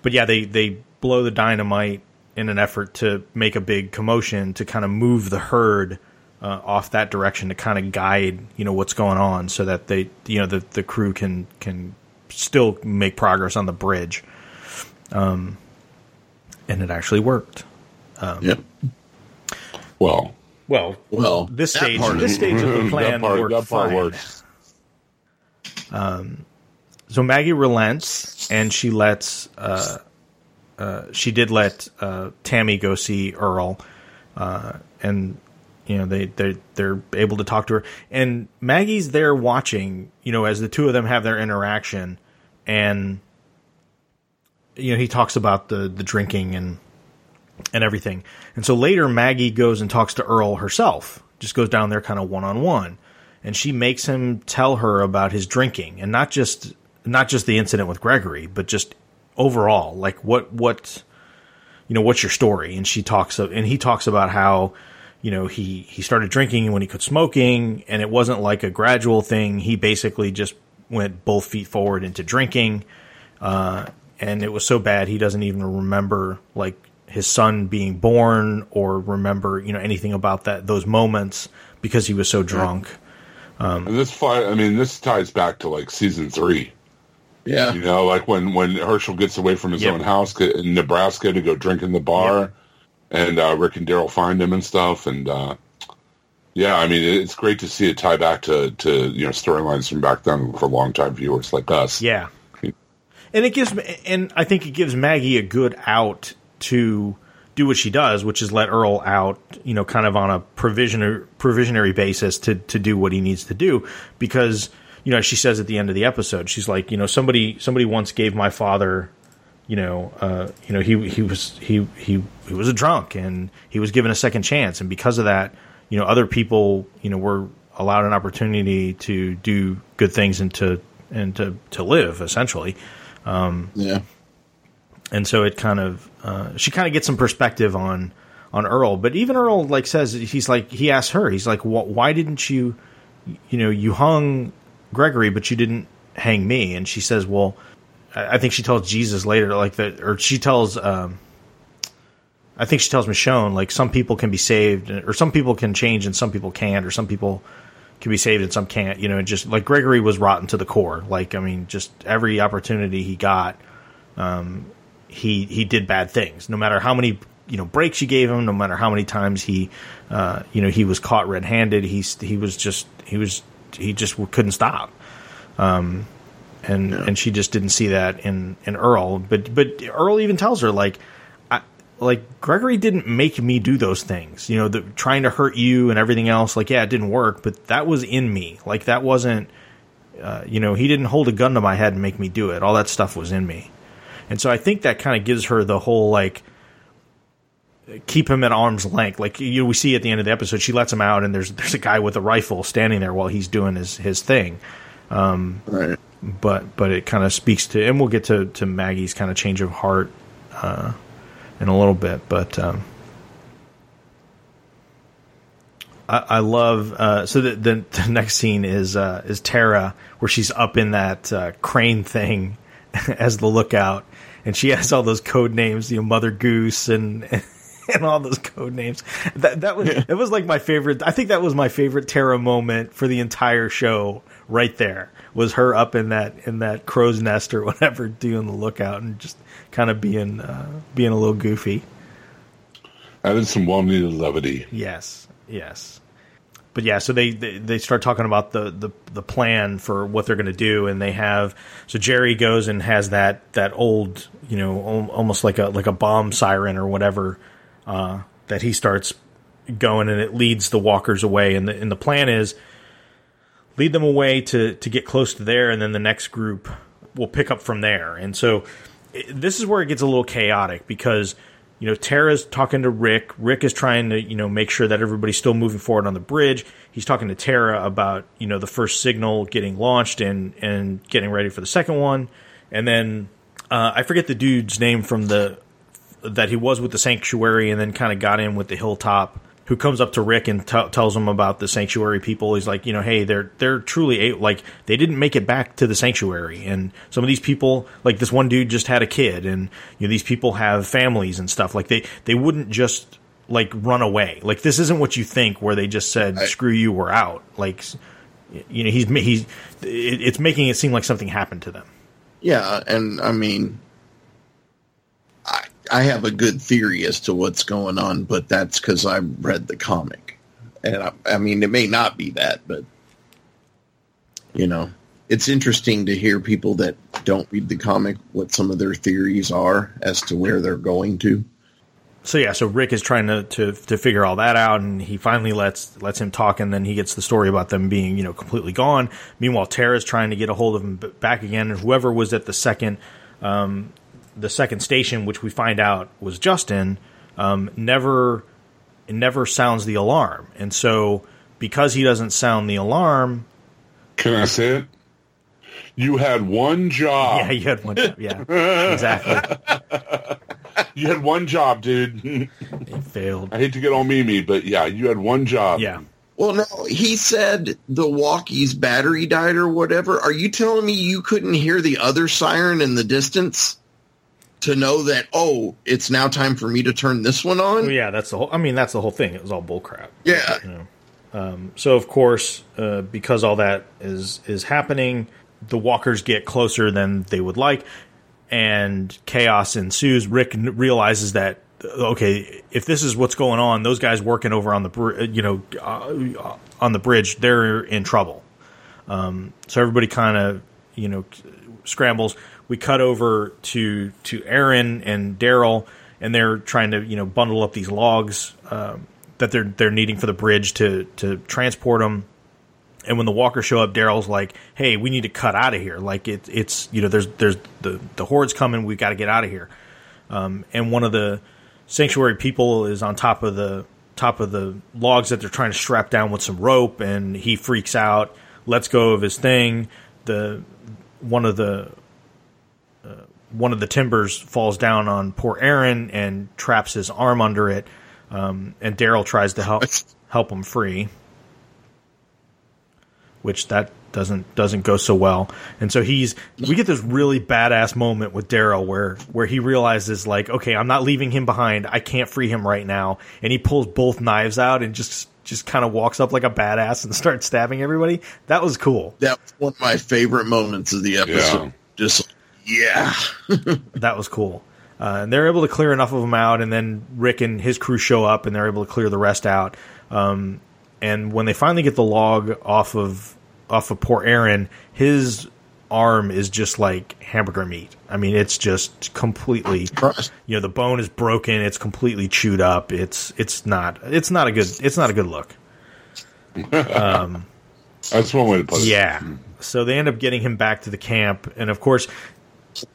but yeah, they, they blow the dynamite in an effort to make a big commotion to kind of move the herd uh, off that direction to kind of guide, you know, what's going on so that they, you know, the, the crew can, can still make progress on the bridge. Um, and it actually worked. Um, yep. Well, well, well, this stage, part, this stage of the plan that part, worked that part fine. Works. Um, so Maggie relents and she lets, uh, Uh, she did let uh, Tammy go see Earl, uh, and you know they they they're able to talk to her. And Maggie's there watching, you know, as the two of them have their interaction. And you know he talks about the the drinking and and everything. And so later Maggie goes and talks to Earl herself. Just goes down there kind of one on one, and she makes him tell her about his drinking, and not just not just the incident with Gregory, but just. Overall, like what, what, you know, what's your story? And she talks of, and he talks about how, you know, he, he started drinking when he quit smoking, and it wasn't like a gradual thing. He basically just went both feet forward into drinking. Uh, and it was so bad. He doesn't even remember like his son being born or remember, you know, anything about that, those moments because he was so drunk. Um, and this fight, I mean, this ties back to like season three. Yeah, you know, like when, when Herschel gets away from his yep. own house in Nebraska to go drink in the bar, yep. and uh, Rick and Daryl find him and stuff, and uh, yeah, I mean, it's great to see it tie back to, to you know storylines from back then for longtime viewers like us. Yeah, and it gives, and I think it gives Maggie a good out to do what she does, which is let Earl out, you know, kind of on a provisionary provisionary basis to to do what he needs to do because. You know, she says at the end of the episode, she's like, you know, somebody somebody once gave my father, you know, uh, you know, he he was he he he was a drunk and he was given a second chance, and because of that, you know, other people, you know, were allowed an opportunity to do good things and to and to, to live essentially. Um, yeah. And so it kind of uh, she kind of gets some perspective on on Earl, but even Earl like says he's like he asks her, he's like, why didn't you, you know, you hung. Gregory, but you didn't hang me. And she says, well, I think she tells Jesus later, like that, or she tells, um, I think she tells Michonne, like some people can be saved or some people can change and some people can't, or some people can be saved and some can't, you know, and just like Gregory was rotten to the core. Like, I mean, just every opportunity he got, um, he, he did bad things, no matter how many, you know, breaks you gave him, no matter how many times he, uh, you know, he was caught red handed. He, he was just, he was, he just couldn't stop. Um, and, yeah. and she just didn't see that in, in Earl, but, but Earl even tells her like, I, like Gregory didn't make me do those things, you know, the trying to hurt you and everything else. Like, yeah, it didn't work, but that was in me. Like that wasn't, uh, you know, he didn't hold a gun to my head and make me do it. All that stuff was in me. And so I think that kind of gives her the whole, like, keep him at arm's length. Like you, we see at the end of the episode, she lets him out, and there's there's a guy with a rifle standing there while he's doing his his thing. Um, right. But but it kind of speaks to, and we'll get to, to Maggie's kind of change of heart uh, in a little bit. But um, I, I love uh, so the, the the next scene is uh, is Tara, where she's up in that uh, crane thing as the lookout, and she has all those code names, you know, Mother Goose and. and And all those code names. That that was it was like my favorite. I think that was my favorite Tara moment for the entire show. Right there was her up in that in that crow's nest or whatever, doing the lookout and just kind of being uh, being a little goofy. Added some well needed levity. Yes, yes, but yeah. So they, they they start talking about the the the plan for what they're going to do, and they have. So Jerry goes and has that that old, you know, almost like a like a bomb siren or whatever. Uh, that he starts going, and it leads the walkers away. And the, and the plan is lead them away to, to get close to there. And then the next group will pick up from there. And so it, this is where it gets a little chaotic because, you know, Tara's talking to Rick. Rick is trying to, you know, make sure that everybody's still moving forward on the bridge. He's talking to Tara about, you know, the first signal getting launched and, and getting ready for the second one. And then, uh, I forget the dude's name from the, that he was with the Sanctuary and then kind of got in with the Hilltop who comes up to Rick and t- tells him about the Sanctuary people. He's like, you know, hey, they're they're truly, like, they didn't make it back to the Sanctuary. And some of these people, like this one dude just had a kid, and, you know, these people have families and stuff. Like, they, they wouldn't just, like, run away. Like, this isn't what you think where they just said, I- screw you, we're out. Like, you know, he's he's it's making it seem like something happened to them. Yeah, and, I mean, I I have a good theory as to what's going on, but that's because I read the comic. And, I, I mean, it may not be that, but, you know, it's interesting to hear people that don't read the comic what some of their theories are as to where they're going to. So, yeah, so Rick is trying to, to, to figure all that out, and he finally lets lets him talk, and then he gets the story about them being, you know, completely gone. Meanwhile, Tara's trying to get a hold of him back again, and whoever was at the second um, the second station, which we find out was Justin, um, never never sounds the alarm. And so because he doesn't sound the alarm... Can I say it? You had one job. Yeah, you had one job, yeah. Exactly. You had one job, dude. It failed. I hate to get all memey, but yeah, you had one job. Yeah. Well, no, he said the walkie's battery died or whatever. Are you telling me you couldn't hear the other siren in the distance to know that, oh, it's now time for me to turn this one on? Well, yeah, that's the whole, I mean, that's the whole thing. It was all bullcrap. Yeah. You know? um, so, of course, uh, because all that is is happening, the walkers get closer than they would like. And chaos ensues. Rick realizes that, okay, if this is what's going on, those guys working over on the br- you know uh, on the bridge, they're in trouble. Um, so everybody kind of you know scrambles. We cut over to to Aaron and Daryl, and they're trying to you know bundle up these logs um, that they're they're needing for the bridge to to transport them. And when the walkers show up, Daryl's like, "Hey, we need to cut out of here. Like it, it's you know, there's there's the the horde's coming. We've got to get out of here." Um, and one of the Sanctuary people is on top of the top of the logs that they're trying to strap down with some rope, and he freaks out, lets go of his thing. The one of the uh, one of the timbers falls down on poor Aaron and traps his arm under it. Um, and Daryl tries to help help him free. Which that doesn't doesn't go so well, and so he's we get this really badass moment with Daryl where where he realizes like, okay, I'm not leaving him behind. I can't free him right now, and he pulls both knives out and just just kind of walks up like a badass and starts stabbing everybody. That was cool. That was one of my favorite moments of the episode. Yeah. Just yeah, that was cool. Uh, and they're able to clear enough of them out, and then Rick and his crew show up, and they're able to clear the rest out. Um, And when they finally get the log off of off of poor Aaron, his arm is just like hamburger meat. I mean, it's just completely, you know, the bone is broken. It's completely chewed up. It's it's not it's not a good it's not a good look. Um, That's one way to put it. Yeah. So they end up getting him back to the camp, and of course,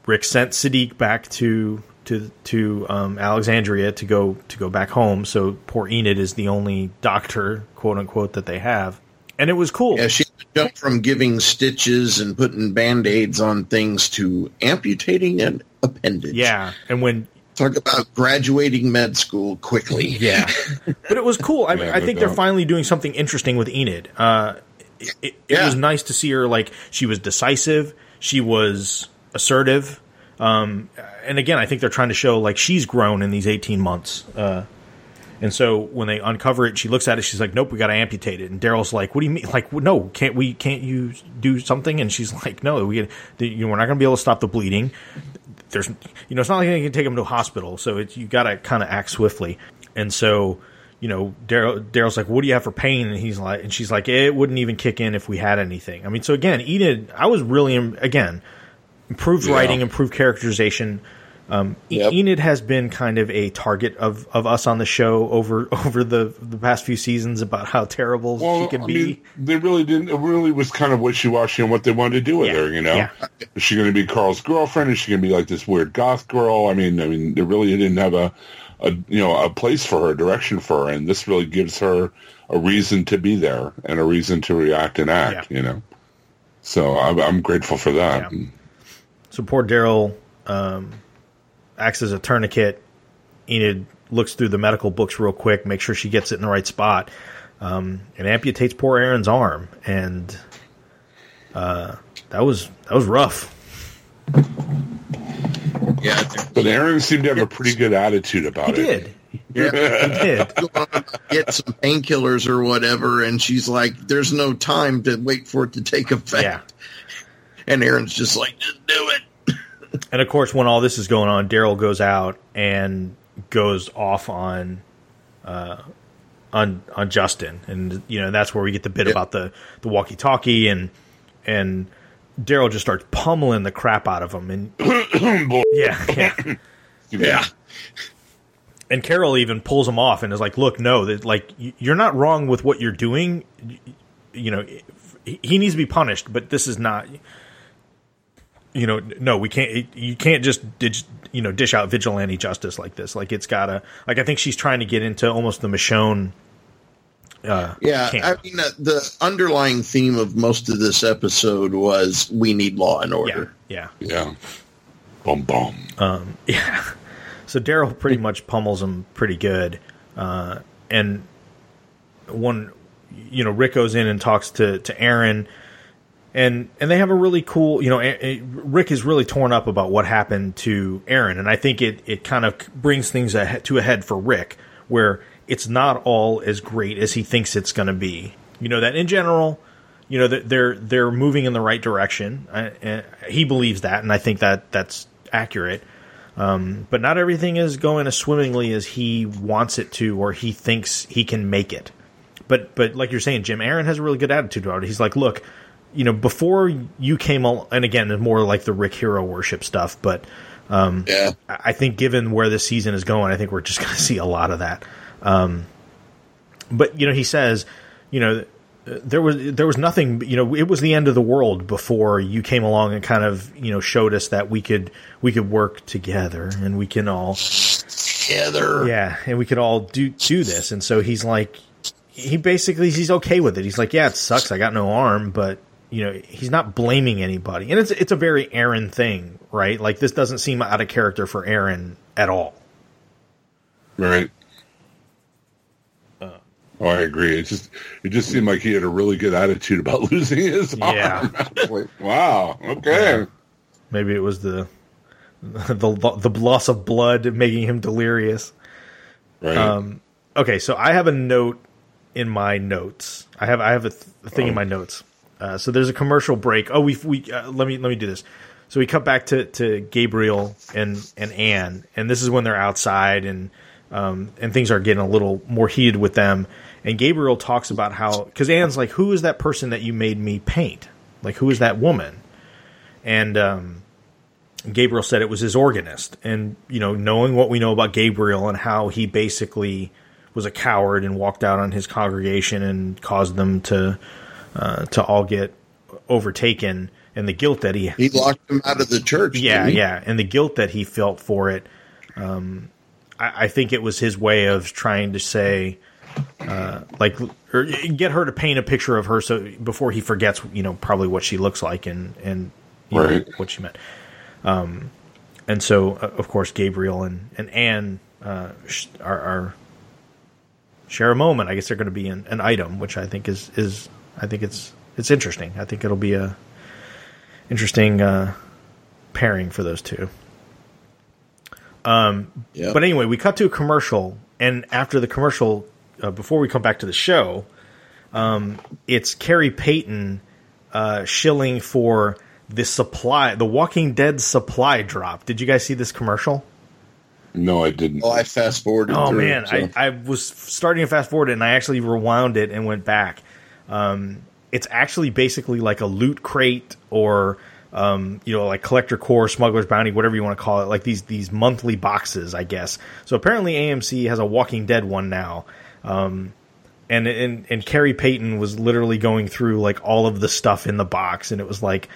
Rick sent Sadiq back to to to um, Alexandria to go to go back home. So poor Enid is the only doctor, quote unquote, that they have. And it was cool. Yeah, she jumped from giving stitches and putting Band-Aids on things to amputating an appendage. Yeah, and when... Talk about graduating med school quickly. Yeah. But it was cool. I, Man, I think they're don't. finally doing something interesting with Enid. Uh, it it, yeah. it was nice to see her, like, she was decisive. She was assertive. Um, and again, I think they're trying to show like she's grown in these eighteen months. Uh, and so when they uncover it, she looks at it. She's like, nope, we got to amputate it. And Daryl's like, what do you mean? Like, no, can't we, can't you do something? And she's like, no, we, you know, we're not going to be able to stop the bleeding. There's, you know, it's not like they can take him to a hospital. So it's, you got to kind of act swiftly. And so, you know, Daryl, Daryl's like, what do you have for pain? And he's like, and she's like, it wouldn't even kick in if we had anything. I mean, so again, Enid, I was really, again, Improved yeah. writing, improved characterization. Um, yep. Enid has been kind of a target of, of us on the show over over the, the past few seasons about how terrible well, she can I be. Mean, they really didn't. It really was kind of wishy-washy on what they wanted to do with yeah. her. You know, yeah. Is she going to be Carl's girlfriend? Is she going to be like this weird goth girl? I mean, I mean, they really didn't have a, a you know a place for her, a direction for her, and this really gives her a reason to be there and a reason to react and act. Yeah. You know, so I'm, I'm grateful for that. Yeah. So poor Daryl um, acts as a tourniquet. Enid looks through the medical books real quick, make sure she gets it in the right spot, um, and amputates poor Aaron's arm. And uh, that was that was rough. Yeah, but Aaron seemed to have a pretty good attitude about he it. Did. Yeah, he did. Get some painkillers or whatever, and she's like, "There's no time to wait for it to take effect." Yeah. And Aaron's just like, "Just do it." And of course, when all this is going on, Daryl goes out and goes off on, uh, on on Justin, and you know that's where we get the bit yeah. about the, the walkie-talkie, and and Daryl just starts pummeling the crap out of him, and yeah, yeah, yeah. And Carol even pulls him off and is like, "Look, no, that like you're not wrong with what you're doing. You know, he needs to be punished, but this is not. You know, no, we can't. You can't just, you know, dish out vigilante justice like this. Like it's gotta. Like I think she's trying to get into almost the Michonne." Uh, yeah, camp. I mean, uh, the underlying theme of most of this episode was we need law and order. Yeah, yeah, yeah. Bum bum. Um, yeah. So Daryl pretty much pummels him pretty good, uh, and one, you know, Rick goes in and talks to, to Aaron, and and they have a really cool, you know, a- a- Rick is really torn up about what happened to Aaron, and I think it, it kind of brings things a- to a head for Rick, where it's not all as great as he thinks it's going to be. You know that in general, you know that they're they're moving in the right direction. I, I, he believes that, and I think that that's accurate. Um, but not everything is going as swimmingly as he wants it to, or he thinks he can make it. But but like you're saying, Jim, Aaron has a really good attitude about it. He's like, look, you know, before you came, al- and again, it's more like the Rick hero worship stuff. But um, yeah. I think given where this season is going, I think we're just going to see a lot of that. Um, but you know, he says, you know, there was, there was nothing, you know, it was the end of the world before you came along and kind of, you know, showed us that we could, we could work together and we can all together. Yeah. And we could all do, do this. And so he's like, he basically, he's okay with it. He's like, yeah, it sucks. I got no arm, but you know, he's not blaming anybody. And it's, it's a very Aaron thing, right? Like this doesn't seem out of character for Aaron at all. Right. Oh, I agree. It just it just seemed like he had a really good attitude about losing his yeah. arm. Like, wow. Okay. Maybe it was the the the loss of blood making him delirious. Right. Um, okay. So I have a note in my notes. I have I have a, th- a thing oh. in my notes. Uh, so there's a commercial break. Oh, we we uh, let me let me do this. So we cut back to, to Gabriel and and Anne, and this is when they're outside and. Um, and things are getting a little more heated with them. And Gabriel talks about how, because Anne's like, who is that person that you made me paint? Like, who is that woman? And um, Gabriel said it was his organist. And, you know, knowing what we know about Gabriel and how he basically was a coward and walked out on his congregation and caused them to uh, to all get overtaken, and the guilt that he... He locked them out of the church. Yeah, yeah. And the guilt that he felt for it... Um, I think it was his way of trying to say, uh, like, or get her to paint a picture of her so before he forgets, you know, probably what she looks like and and you right. know, what she meant. Um, and so, uh, of course, Gabriel and and Anne uh, are, are share a moment. I guess they're going to be an, an item, which I think is, is I think it's it's interesting. I think it'll be a interesting uh, pairing for those two. Um, yep. But anyway, we cut to a commercial, and after the commercial, uh, before we come back to the show, um, it's Carrie Payton uh, shilling for the supply, the Walking Dead supply drop. Did you guys see this commercial? No, I didn't. Oh, I fast forwarded. Oh through, man, so. I, I was starting to fast forward, and I actually rewound it and went back. Um, it's actually basically like a Loot Crate or. Um, you know, like Collector Core, Smuggler's Bounty, whatever you want to call it, like these these monthly boxes, I guess. So apparently A M C has a Walking Dead one now. Um, and, and, and Carrie Payton was literally going through like all of the stuff in the box. And it was like,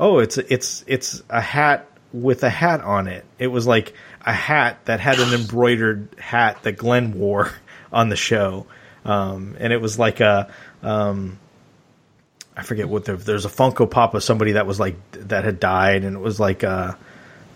oh, it's, it's, it's a hat with a hat on it. It was like a hat that had an embroidered hat that Glenn wore on the show. Um, and it was like a, um, I forget what there, there's a Funko Pop of somebody that was like that had died, and it was like uh,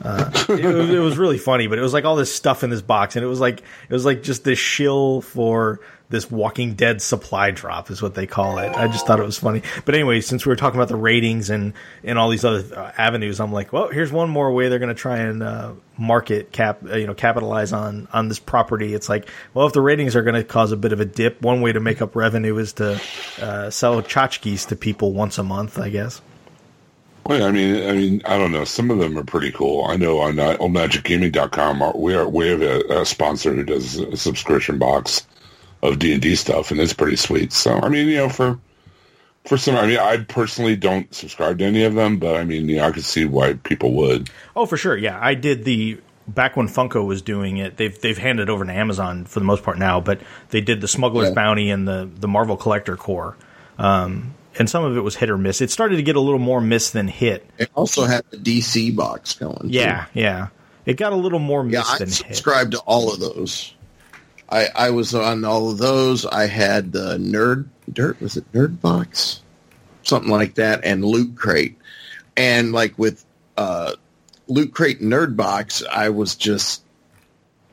Uh, it, was, it was really funny, but it was like all this stuff in this box, and it was like it was like just this shill for this Walking Dead Supply Drop is what they call it. I just thought it was funny. But anyway, since we were talking about the ratings and, and all these other uh, avenues, I'm like, well, here's one more way they're going to try and uh, market cap, uh, you know, capitalize on on this property. It's like, well, if the ratings are going to cause a bit of a dip, one way to make up revenue is to uh, sell tchotchkes to people once a month, I guess. Well, I mean, I mean, I don't know. Some of them are pretty cool. I know on uh, old magic gaming dot com, we are we have a, a sponsor who does a subscription box of D and D stuff, and it's pretty sweet. So, I mean, you know, for for some, I mean, I personally don't subscribe to any of them, but I mean, you know, I could see why people would. Oh, for sure, yeah. I did the back when Funko was doing it. They've they've handed it over to Amazon for the most part now, but they did the Smuggler's yeah. Bounty and the the Marvel Collector Core. Um, And some of it was hit or miss. It started to get a little more miss than hit. It also had the D C box going. Yeah, too. yeah. It got a little more miss yeah, than hit. I subscribed hit. to all of those. I, I was on all of those. I had the Nerd Dirt, was it Nerd Box? Something like that, and Loot Crate. And like with uh, Loot Crate and Nerd Box, I was just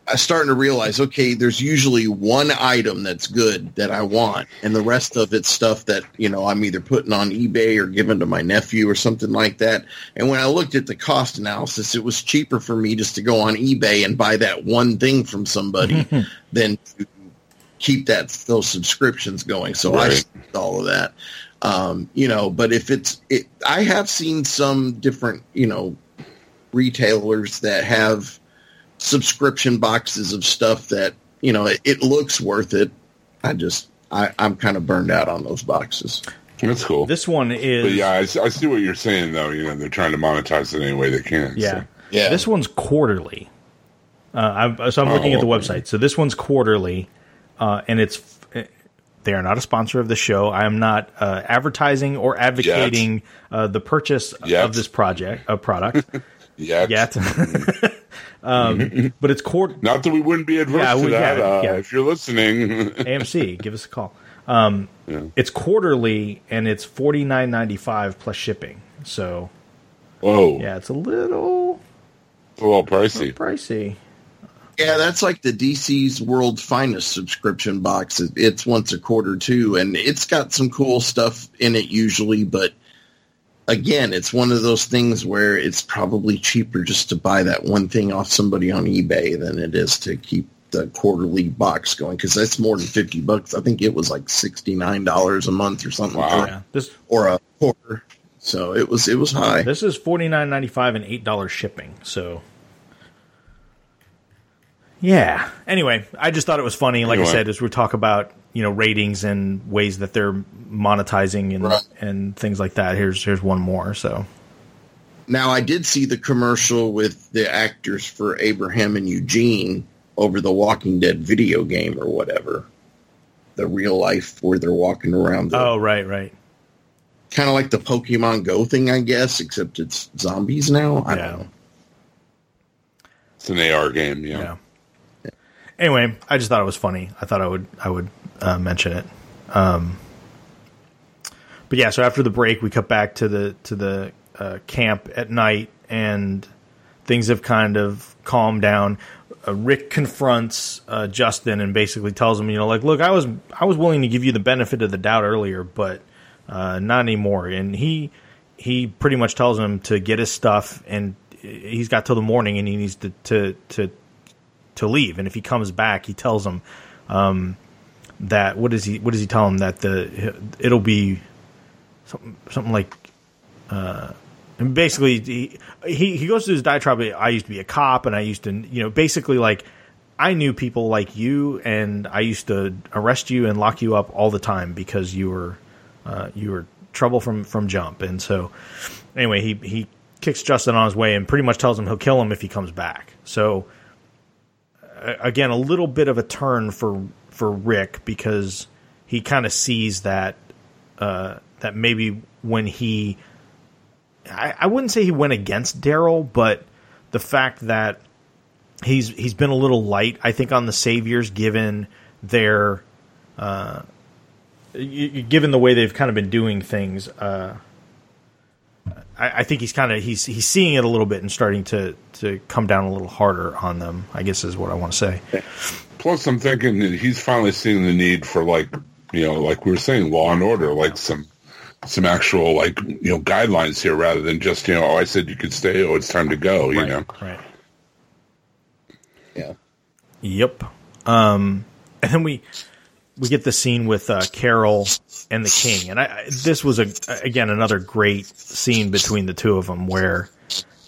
I was starting to realize, okay, there's usually one item that's good that I want, and the rest of it's stuff that, you know, I'm either putting on eBay or giving to my nephew or something like that. And when I looked at the cost analysis, it was cheaper for me just to go on eBay and buy that one thing from somebody than to keep that those subscriptions going. So right. I stopped all of that, um, you know. But if it's, it, I have seen some different, you know, retailers that have subscription boxes of stuff that, you know, it, it looks worth it. I just, I, I'm kind of burned out on those boxes. That's cool. This one is... But yeah, I, I see what you're saying, though. You know, they're trying to monetize it any way they can. Yeah. So. yeah. This one's quarterly. Uh, I, so I'm looking oh, at the website. So this one's quarterly, uh, and it's... They are not a sponsor of the show. I am not uh, advertising or advocating uh, the purchase Yet. of this project, uh, product. Yet. Yet. Um, but it's quarterly. Not that we wouldn't be adverse yeah, to we, that. Yeah, uh, yeah. If you're listening, A M C, give us a call. Um, yeah. It's quarterly and it's forty-nine ninety-five plus shipping. So, whoa, yeah, it's a little, it's a little pricey. A little pricey. Yeah, that's like the D C's World Finest subscription box. It's once a quarter too, and it's got some cool stuff in it usually, but. Again, it's one of those things where it's probably cheaper just to buy that one thing off somebody on eBay than it is to keep the quarterly box going, because that's more than fifty bucks. I think it was like sixty-nine dollars a month or something wow. like that, yeah. this, or a quarter. So it was it was high. This is forty-nine ninety-five and eight dollars shipping. So yeah. Anyway, I just thought it was funny. Like anyway. I said, as we talk about, you know, ratings and ways that they're monetizing and right. and things like that. Here's here's one more. So now I did see the commercial with the actors for Abraham and Eugene over the Walking Dead video game or whatever, the real life where they're walking around. The, oh right, right. Kind of like the Pokemon Go thing, I guess, except it's zombies now. I yeah. don't know. It's an A R game, yeah. yeah. yeah. Anyway, I just thought it was funny. I thought I would I would. Uh, mention it, um, but yeah. So after the break, we cut back to the to the uh, camp at night, and things have kind of calmed down. Uh, Rick confronts uh, Justin and basically tells him, you know, like, look, I was I was willing to give you the benefit of the doubt earlier, but uh, not anymore. And he he pretty much tells him to get his stuff, and he's got till the morning, and he needs to to to, to leave. And if he comes back, he tells him. Um, That what does he what does he tell him that the it'll be something something like uh and basically he he, he goes through his diatribe. I used to be a cop and I used to, you know, basically like I knew people like you and I used to arrest you and lock you up all the time because you were uh, you were trouble from from jump. And so anyway he he kicks Justin on his way and pretty much tells him he'll kill him if he comes back. So again, a little bit of a turn for. for Rick because he kind of sees that uh, that maybe when he I, I wouldn't say he went against Daryl, but the fact that he's he's been a little light, I think, on the Saviors given their uh, given the way they've kind of been doing things. Uh, I, I think he's kind of he's he's seeing it a little bit and starting to to come down a little harder on them, I guess is what I want to say. Plus, I'm thinking that he's finally seeing the need for, like, you know, like we were saying, law and order, like some some actual, like, you know, guidelines here rather than just, you know, oh, I said you could stay, oh, it's time to go, you right, know? Right. Yeah. Yep. Um, and then we we get the scene with uh, Carol and the King, and I, I this was a again another great scene between the two of them where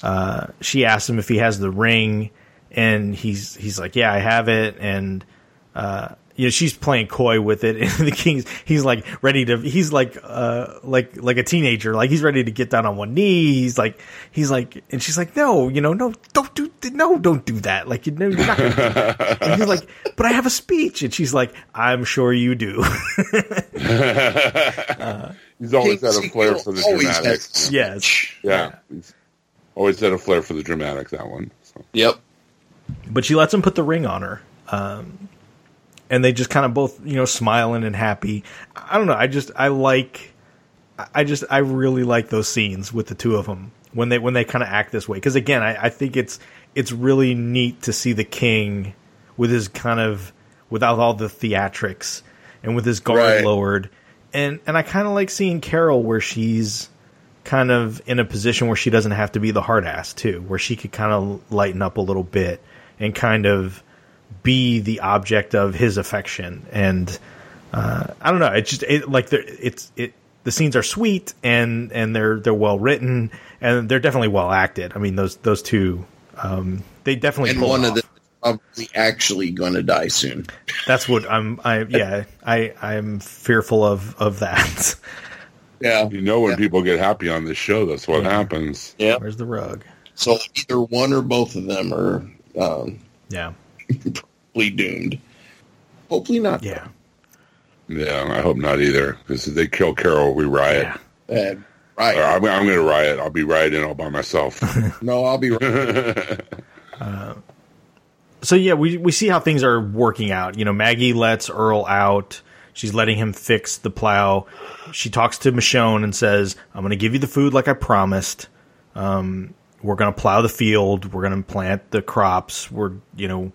uh, she asks him if he has the ring, and he's he's like, yeah, I have it, and uh, you know, she's playing coy with it, and the King's he's like ready to he's like uh like like a teenager, like he's ready to get down on one knee. He's like he's like and she's like, no, you know, no, don't do no, don't do that. Like, you know, you're not gonna do that. And he's like, but I have a speech, and she's like, I'm sure you do. uh, he's always had a flair for the dramatic. Yes. Yeah. yeah. He's always had a flair for the dramatic, that one. So. Yep. But she lets him put the ring on her. Um And they just kind of both, you know, smiling and happy. I don't know. I just, I like, I just, I really like those scenes with the two of them when they, when they kind of act this way. Because again, I, I think it's, it's really neat to see the King with his kind of, without all the theatrics and with his guard right. lowered. And, and I kind of like seeing Carol where she's kind of in a position where she doesn't have to be the hard ass too, where she could kind of lighten up a little bit and kind of be the object of his affection. And uh, I don't know. It's just it, like it's it. The scenes are sweet and, and they're they're well written and they're definitely well acted. I mean those those two um, they definitely and one off. Of them is probably actually going to die soon. That's what I'm. I yeah. I I'm fearful of of that. Yeah. You know when yeah. people get happy on this show, that's what yeah. happens. Yeah. Where's the rug? So either one or both of them are. Um, yeah. Probably doomed. Hopefully not. Yeah. Yeah, I hope not either. Because if they kill Carol, we riot. Yeah. Uh, riot. Or I'm, I'm going to riot. I'll be rioting all by myself. No, I'll be rioting. uh, so, yeah, we, we see how things are working out. You know, Maggie lets Earl out. She's letting him fix the plow. She talks to Michonne and says, I'm going to give you the food like I promised. Um, we're going to plow the field. We're going to plant the crops. We're, you know...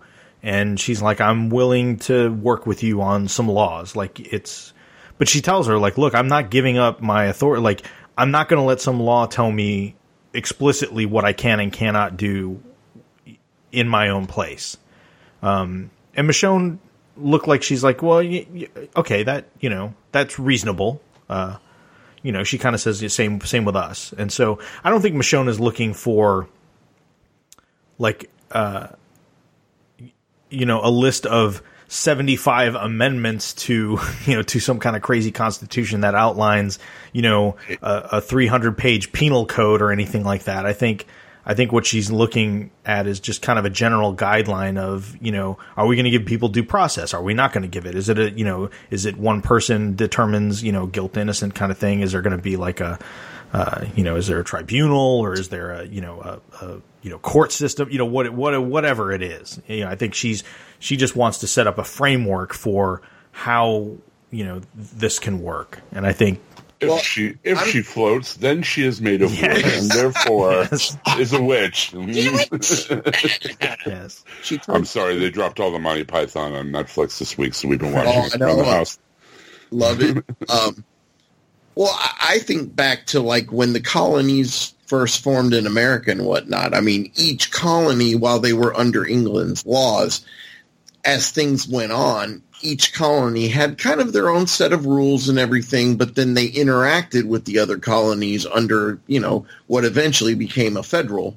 And she's like, I'm willing to work with you on some laws. Like it's, but she tells her like, look, I'm not giving up my authority. Like I'm not going to let some law tell me explicitly what I can and cannot do in my own place. Um, and Michonne looked like she's like, well, y- y- okay, that, you know, that's reasonable. Uh, you know, she kind of says the same, same with us. And so I don't think Michonne is looking for like, uh, you know, a list of seventy-five amendments to, you know, to some kind of crazy constitution that outlines, you know, a three hundred page penal code or anything like that. I think, I think what she's looking at is just kind of a general guideline of, you know, are we going to give people due process? Are we not going to give it? Is it a, you know, is it one person determines, you know, guilt, innocent kind of thing? Is there going to be like a, uh, you know, is there a tribunal or is there a, you know, a, a you know, court system, you know, what, what, whatever it is, you know, I think she's, she just wants to set up a framework for how, you know, this can work. And I think if well, she, if I'm, she floats, then she is made of yes. wood and therefore yes. is a witch. yes. I'm sorry. They dropped all the Monty Python on Netflix this week. So we've been watching oh, it around the house. Love it. um, well, I think back to like when the colonies first formed in America and whatnot. I mean, each colony, while they were under England's laws, as things went on, each colony had kind of their own set of rules and everything, but then they interacted with the other colonies under, you know, what eventually became a federal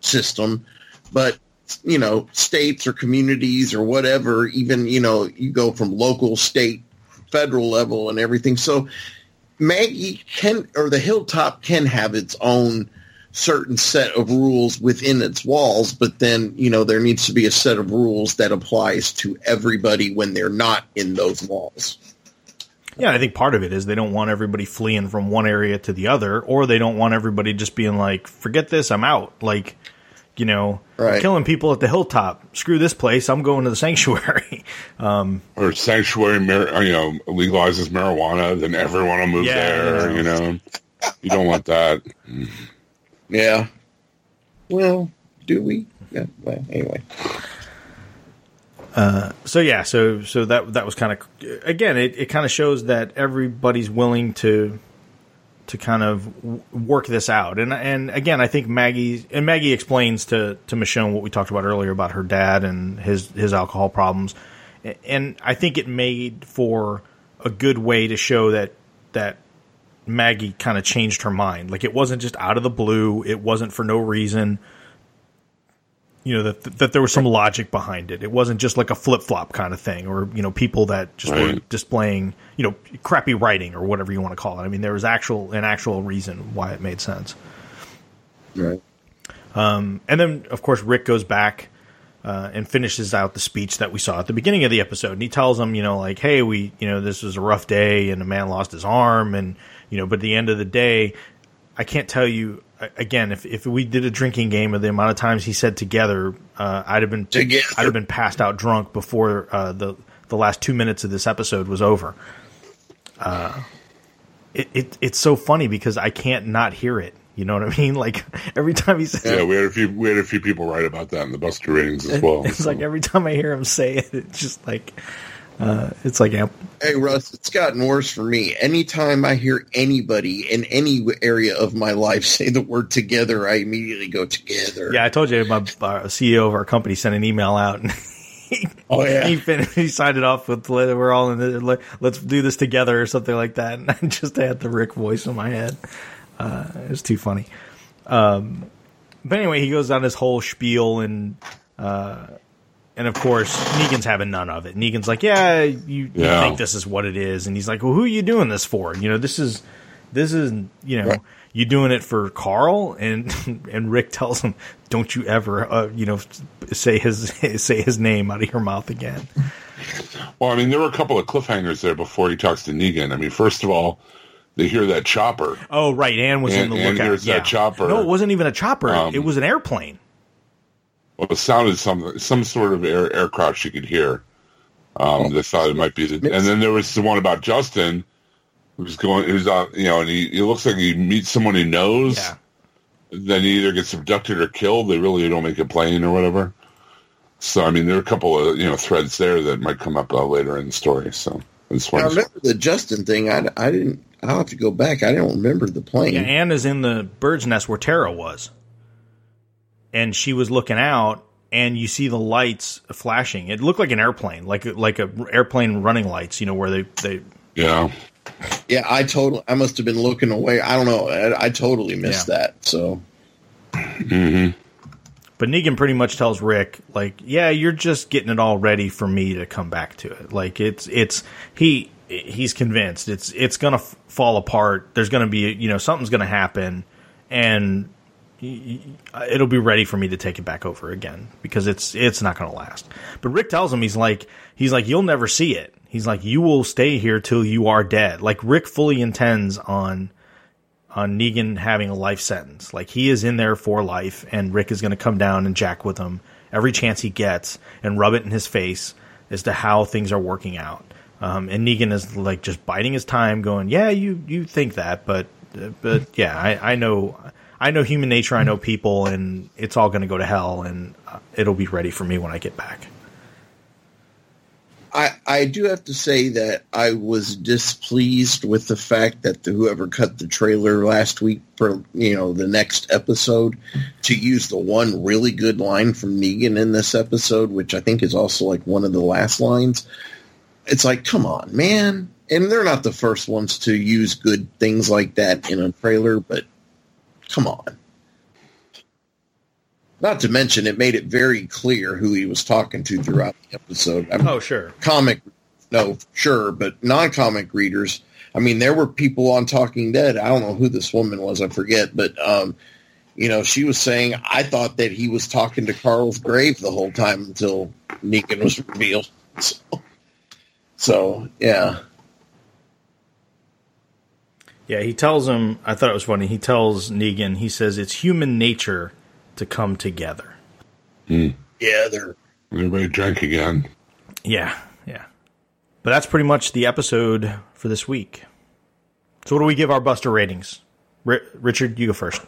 system. But, you know, states or communities or whatever, even, you know, you go from local, state, federal level and everything. So Maggie can, or the Hilltop can have its own certain set of rules within its walls, but then, you know, there needs to be a set of rules that applies to everybody when they're not in those walls. Yeah, I think part of it is they don't want everybody fleeing from one area to the other, or they don't want everybody just being like, forget this, I'm out. Like, you know, right. killing people at the Hilltop. Screw this place. I'm going to the Sanctuary. Um, or Sanctuary, you know, legalizes marijuana, then everyone will move yeah, there, you know. You don't want that. Yeah. Well, do we? Yeah. Well, anyway. Uh, so yeah, so so that that was kind of again, it, it kind of shows that everybody's willing to to kind of w- work this out, and and again, I think Maggie and Maggie explains to to Michonne what we talked about earlier about her dad and his his alcohol problems, and I think it made for a good way to show that that Maggie kind of changed her mind, like it wasn't just out of the blue, it wasn't for no reason. You know, that that there was some logic behind it. It wasn't just like a flip-flop kind of thing or, you know, people that just right. were displaying, you know, crappy writing or whatever you want to call it. I mean, there was actual an actual reason why it made sense. Right. Um, and then, of course, Rick goes back uh, and finishes out the speech that we saw at the beginning of the episode. And he tells them, you know, like, hey, we, you know, this was a rough day and a man lost his arm. And, you know, but at the end of the day, I can't tell you. Again, if if we did a drinking game of the amount of times he said together, uh, I'd have been together. I'd have been passed out drunk before uh, the the last two minutes of this episode was over. Uh, it, it it's so funny because I can't not hear it. You know what I mean? Like every time he says, yeah, we had a few we had a few people write about that in the Buster ratings as well. It's so. Like every time I hear him say it, it's just like uh, it's like amp- hey Russ, it's gotten worse for me. Anytime I hear anybody in any area of my life say the word together, I immediately go together. Yeah, I told you my uh, C E O of our company sent an email out, and he, oh yeah, he, finished, he signed it off with "We're all in this. Let's do this together" or something like that. And I just had the Rick voice in my head. Uh, it was too funny. Um, but anyway, he goes on this whole spiel and. Uh, And, of course, Negan's having none of it. Negan's like, yeah, you, yeah. you think this is what it is. And he's like, well, who are you doing this for? You know, this is, this is, you know, right. you doing it for Carl. And and Rick tells him, don't you ever, uh, you know, say his say his name out of your mouth again. Well, I mean, there were a couple of cliffhangers there before he talks to Negan. I mean, first of all, they hear that chopper. Oh, right. Anne was Anne, in the lookout. Anne hears yeah. that chopper. No, it wasn't even a chopper. Um, it was an airplane. Well, it sounded some some sort of air, aircraft she could hear. Um, they thought it might be, the, and then there was the one about Justin, who's going, who's out, you know, and he, he looks like he meets someone he knows. Yeah. Then he either gets abducted or killed. They really don't make a plane or whatever. So, I mean, there are a couple of you know threads there that might come up uh, later in the story. So, I, just I remember the Justin thing. I, I didn't. I'll have to go back. I don't remember the plane. Yeah, Anne is in the bird's nest where Tara was. And she was looking out, and you see the lights flashing. It looked like an airplane, like like a airplane running lights. You know where they, they yeah, yeah. I totally, I must have been looking away. I don't know. I, I totally missed yeah. that. So, mm-hmm. But Negan pretty much tells Rick, like, yeah, you're just getting it all ready for me to come back to it. Like it's it's he he's convinced it's it's gonna f- fall apart. There's gonna be you know something's gonna happen, and. It'll be ready for me to take it back over again because it's it's not going to last. But Rick tells him he's like he's like you'll never see it. He's like you will stay here till you are dead. Like Rick fully intends on on Negan having a life sentence. Like he is in there for life, and Rick is going to come down and jack with him every chance he gets and rub it in his face as to how things are working out. Um, and Negan is like just biding his time, going, yeah, you you think that, but but yeah, I, I know. I know human nature, I know people, and it's all going to go to hell, and it'll be ready for me when I get back. I I do have to say that I was displeased with the fact that the, whoever cut the trailer last week for, you know, the next episode, to use the one really good line from Negan in this episode, which I think is also like one of the last lines. It's like, come on, man. And they're not the first ones to use good things like that in a trailer, but come on. Not to mention, it made it very clear who he was talking to throughout the episode. I mean, oh, sure. Comic, no, sure, but non-comic readers. I mean, there were people on Talking Dead. I don't know who this woman was. I forget. But, um, you know, she was saying, I thought that he was talking to Carl's grave the whole time until Negan was revealed. So, so yeah. Yeah, he tells him, I thought it was funny, he tells Negan, he says, it's human nature to come together. Mm. Yeah, they're... Everybody drank again. Yeah, yeah. But that's pretty much the episode for this week. So what do we give our Buster ratings? R- Richard, you go first.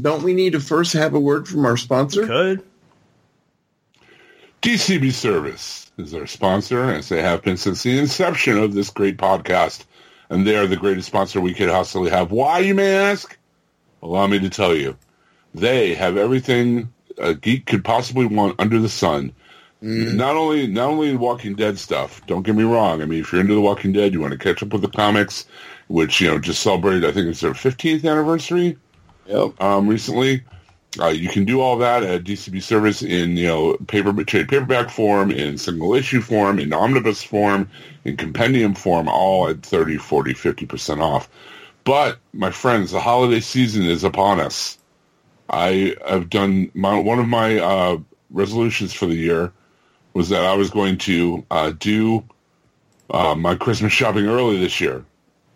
Don't we need to first have a word from our sponsor? We could. D C B Service is our sponsor, as they have been since the inception of this great podcast. And they are the greatest sponsor we could possibly have. Why, you may ask? Allow me to tell you. They have everything a geek could possibly want under the sun. Mm. Not only not only Walking Dead stuff, don't get me wrong. I mean, if you're into The Walking Dead, you want to catch up with the comics, which, you know, just celebrated, I think it's their fifteenth anniversary yep. um, recently. Uh, you can do all that at D C B Service in, you know, paper trade paperback form, in single issue form, in omnibus form, in compendium form, all at thirty, forty, fifty percent off. But, my friends, the holiday season is upon us. I have done my, one of my uh, resolutions for the year was that I was going to uh, do uh, my Christmas shopping early this year.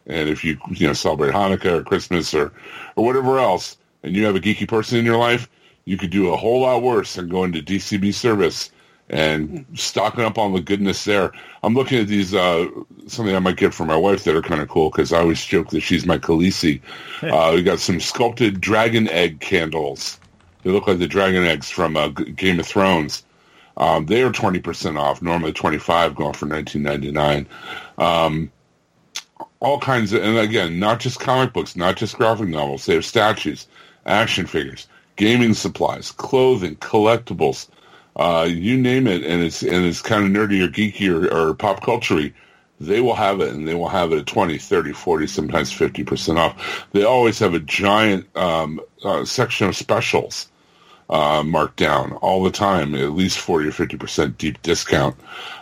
And if you you know celebrate Hanukkah or Christmas or, or whatever else, and you have a geeky person in your life, you could do a whole lot worse than going to D C B Service and stocking up on the goodness there. I'm looking at these, uh, something I might get for my wife that are kind of cool, because I always joke that she's my Khaleesi. Uh, we got some sculpted dragon egg candles. They look like the dragon eggs from uh, Game of Thrones. Um, they are twenty percent off, normally twenty-five dollars, going for nineteen ninety-nine dollars. Um, all kinds of, and again, not just comic books, not just graphic novels. They have statues, action figures, gaming supplies, clothing, collectibles, uh, you name it, and it's and it's kind of nerdy or geeky or, or pop culture-y. They will have it, and they will have it at twenty, thirty, forty, sometimes fifty percent off. They always have a giant um, uh, section of specials uh, marked down all the time, at least forty or fifty percent deep discount.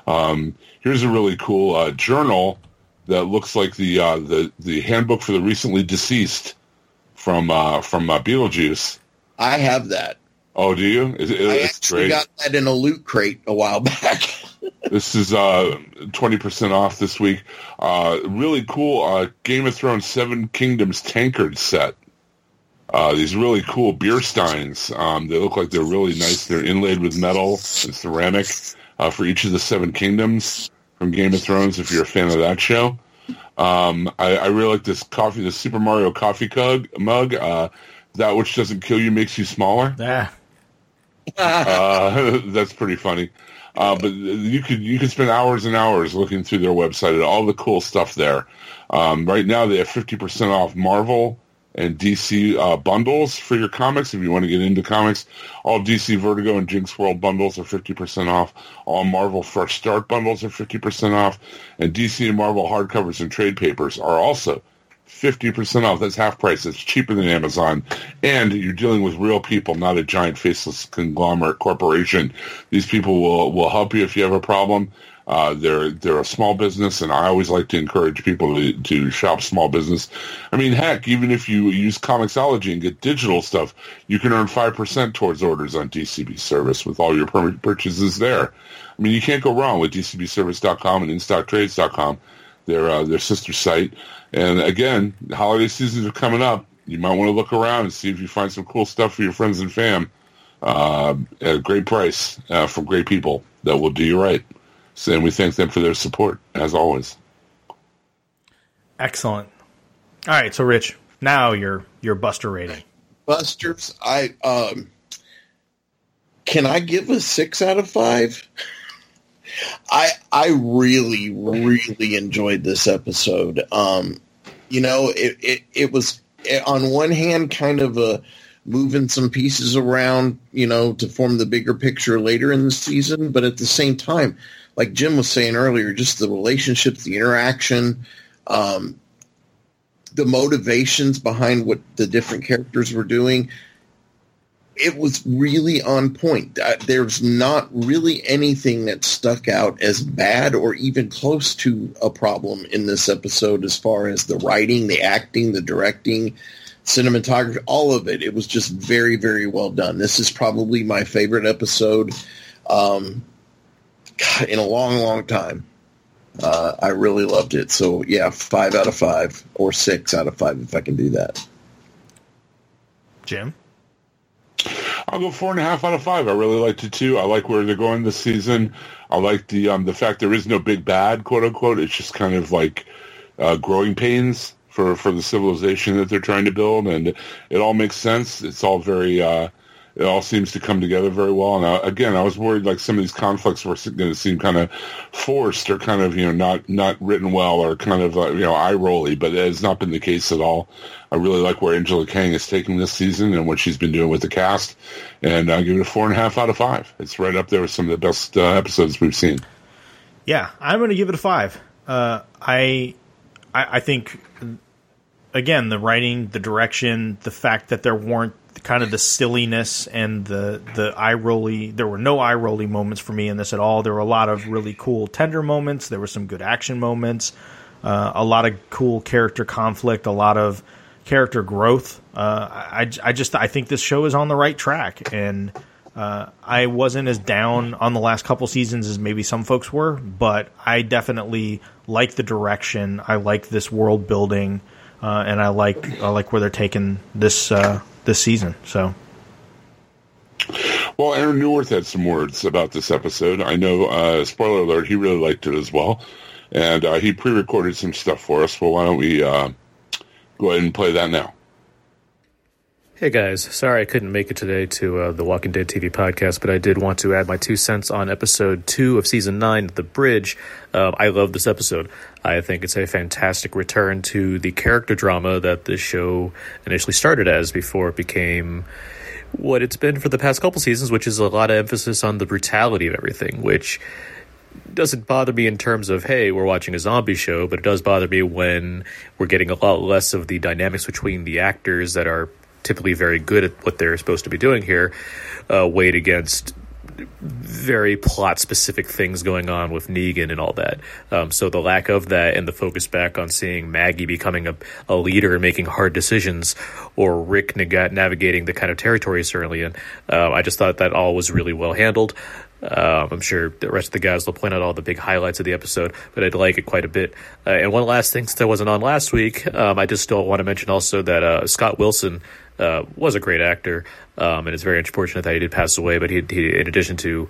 Um, here's a really cool uh, journal that looks like the, uh, the, the handbook for the recently deceased from uh, from uh, Beetlejuice. I have that. Oh, do you? It, it, I actually great. got that in a Loot Crate a while back. This is uh, twenty percent off this week. Uh, really cool uh, Game of Thrones Seven Kingdoms tankard set. Uh, these really cool beer steins. Um, they look like they're really nice. They're inlaid with metal and ceramic uh, for each of the Seven Kingdoms from Game of Thrones, if you're a fan of that show. Um, I, I really like this coffee, the Super Mario coffee cug, mug. Uh, that which doesn't kill you makes you smaller. Yeah. uh, that's pretty funny. Uh, but you could you could spend hours and hours looking through their website at all the cool stuff there. Um, right now they have fifty percent off Marvel and D C uh, bundles for your comics if you want to get into comics. All D C Vertigo and Jinx World bundles are fifty percent off. All Marvel Fresh Start bundles are fifty percent off. And D C and Marvel hardcovers and trade papers are also fifty percent off. That's half price. It's cheaper than Amazon. And you're dealing with real people, not a giant faceless conglomerate corporation. These people will, will help you if you have a problem. Uh, they're they're a small business, and I always like to encourage people to, to shop small business. I mean, heck, even if you use Comixology and get digital stuff, you can earn five percent towards orders on D C B Service with all your purchases there. I mean, you can't go wrong with D C B service dot com and in stock trades dot com, their, uh, their sister site. And again, the holiday seasons are coming up. You might want to look around and see if you find some cool stuff for your friends and fam uh, at a great price uh, from great people that will do you right. So, and we thank them for their support, as always. Excellent. All right, so Rich, now your your Buster rating. Busters, I um, can I give a six out of five? I I really really enjoyed this episode. Um, you know, it it, it was it, on one hand kind of a moving some pieces around, you know, to form the bigger picture later in the season, but at the same time, like Jim was saying earlier, just the relationships, the interaction, um, the motivations behind what the different characters were doing, it was really on point. There's not really anything that stuck out as bad or even close to a problem in this episode as far as the writing, the acting, the directing, cinematography, all of it. It was just very, very well done. This is probably my favorite episode Um God, in a long, long time. Uh, I really loved it. So, yeah, five out of five or six out of five if I can do that. Jim? I'll go four and a half out of five. I really liked it, too. I like where they're going this season. I like the um, the fact there is no big bad, quote-unquote. It's just kind of like uh, growing pains for, for the civilization that they're trying to build, and it all makes sense. It's all very, uh, it all seems to come together very well. And I, again, I was worried like some of these conflicts were going to seem kind of forced or kind of, you know, not, not written well or kind of, uh, you know, eye-rolly, but it has not been the case at all. I really like where Angela Kang is taking this season and what she's been doing with the cast, and I give it a four and a half out of five. It's right up there with some of the best uh, episodes we've seen. Yeah, I'm going to give it a five. Uh, I, I I think, again, the writing, the direction, the fact that there weren't kind of the silliness and the the eye rolly. There were no eye rolly moments for me in this at all. There were a lot of really cool tender moments. There were some good action moments. Uh, a lot of cool character conflict. A lot of character growth. Uh, I I just I think this show is on the right track, and uh, I wasn't as down on the last couple seasons as maybe some folks were, but I definitely like the direction. I like this world building, uh, and I like I like where they're taking this. Uh, This season, so. Well, Aaron Neuwirth had some words about this episode. I know, uh, spoiler alert, he really liked it as well. And uh, he pre-recorded some stuff for us. Well, why don't we uh, go ahead and play that now? Hey, guys. Sorry I couldn't make it today to uh, the Walking Dead T V podcast, but I did want to add my two cents on episode two of season nine, The Bridge. Uh, I love this episode. I think it's a fantastic return to the character drama that this show initially started as before it became what it's been for the past couple seasons, which is a lot of emphasis on the brutality of everything, which doesn't bother me in terms of, hey, we're watching a zombie show, but it does bother me when we're getting a lot less of the dynamics between the actors that are typically very good at what they're supposed to be doing here, uh, weighed against very plot-specific things going on with Negan and all that. Um, so the lack of that and the focus back on seeing Maggie becoming a, a leader and making hard decisions, or Rick neg- navigating the kind of territory he's certainly in, uh, I just thought that all was really well handled. Um, I'm sure the rest of the guys will point out all the big highlights of the episode, but I'd like it quite a bit. Uh, and one last thing, since I wasn't on last week, um, I just still want to mention also that uh, Scott Wilson uh, was a great actor, um, and it's very unfortunate that he did pass away, but he, he, in addition to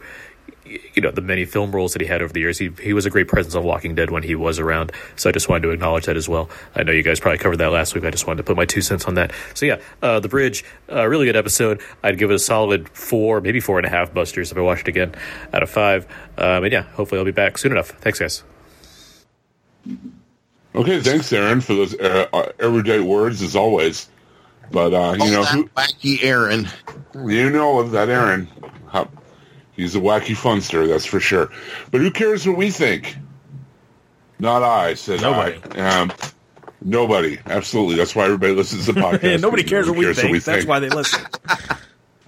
you know the many film roles that he had over the years, he, he was a great presence on Walking Dead when he was around, so I just wanted to acknowledge that as well. I know you guys probably covered that last week. I just wanted to put my two cents on that. So yeah, uh, The Bridge, a uh, really good episode. I'd give it a solid four, maybe four and a half busters if I watched it again, out of five. Um, and yeah, hopefully I'll be back soon enough. Thanks, guys. Okay, thanks, Aaron, for those er- uh, erudite words as always. But uh, you oh, know who wacky Aaron, you know of that Aaron. How- He's a wacky funster, that's for sure. But who cares what we think? Not I, said nobody. I. Um, nobody, absolutely. That's why everybody listens to the podcast. Nobody cares, what, cares we what we think. That's why they listen.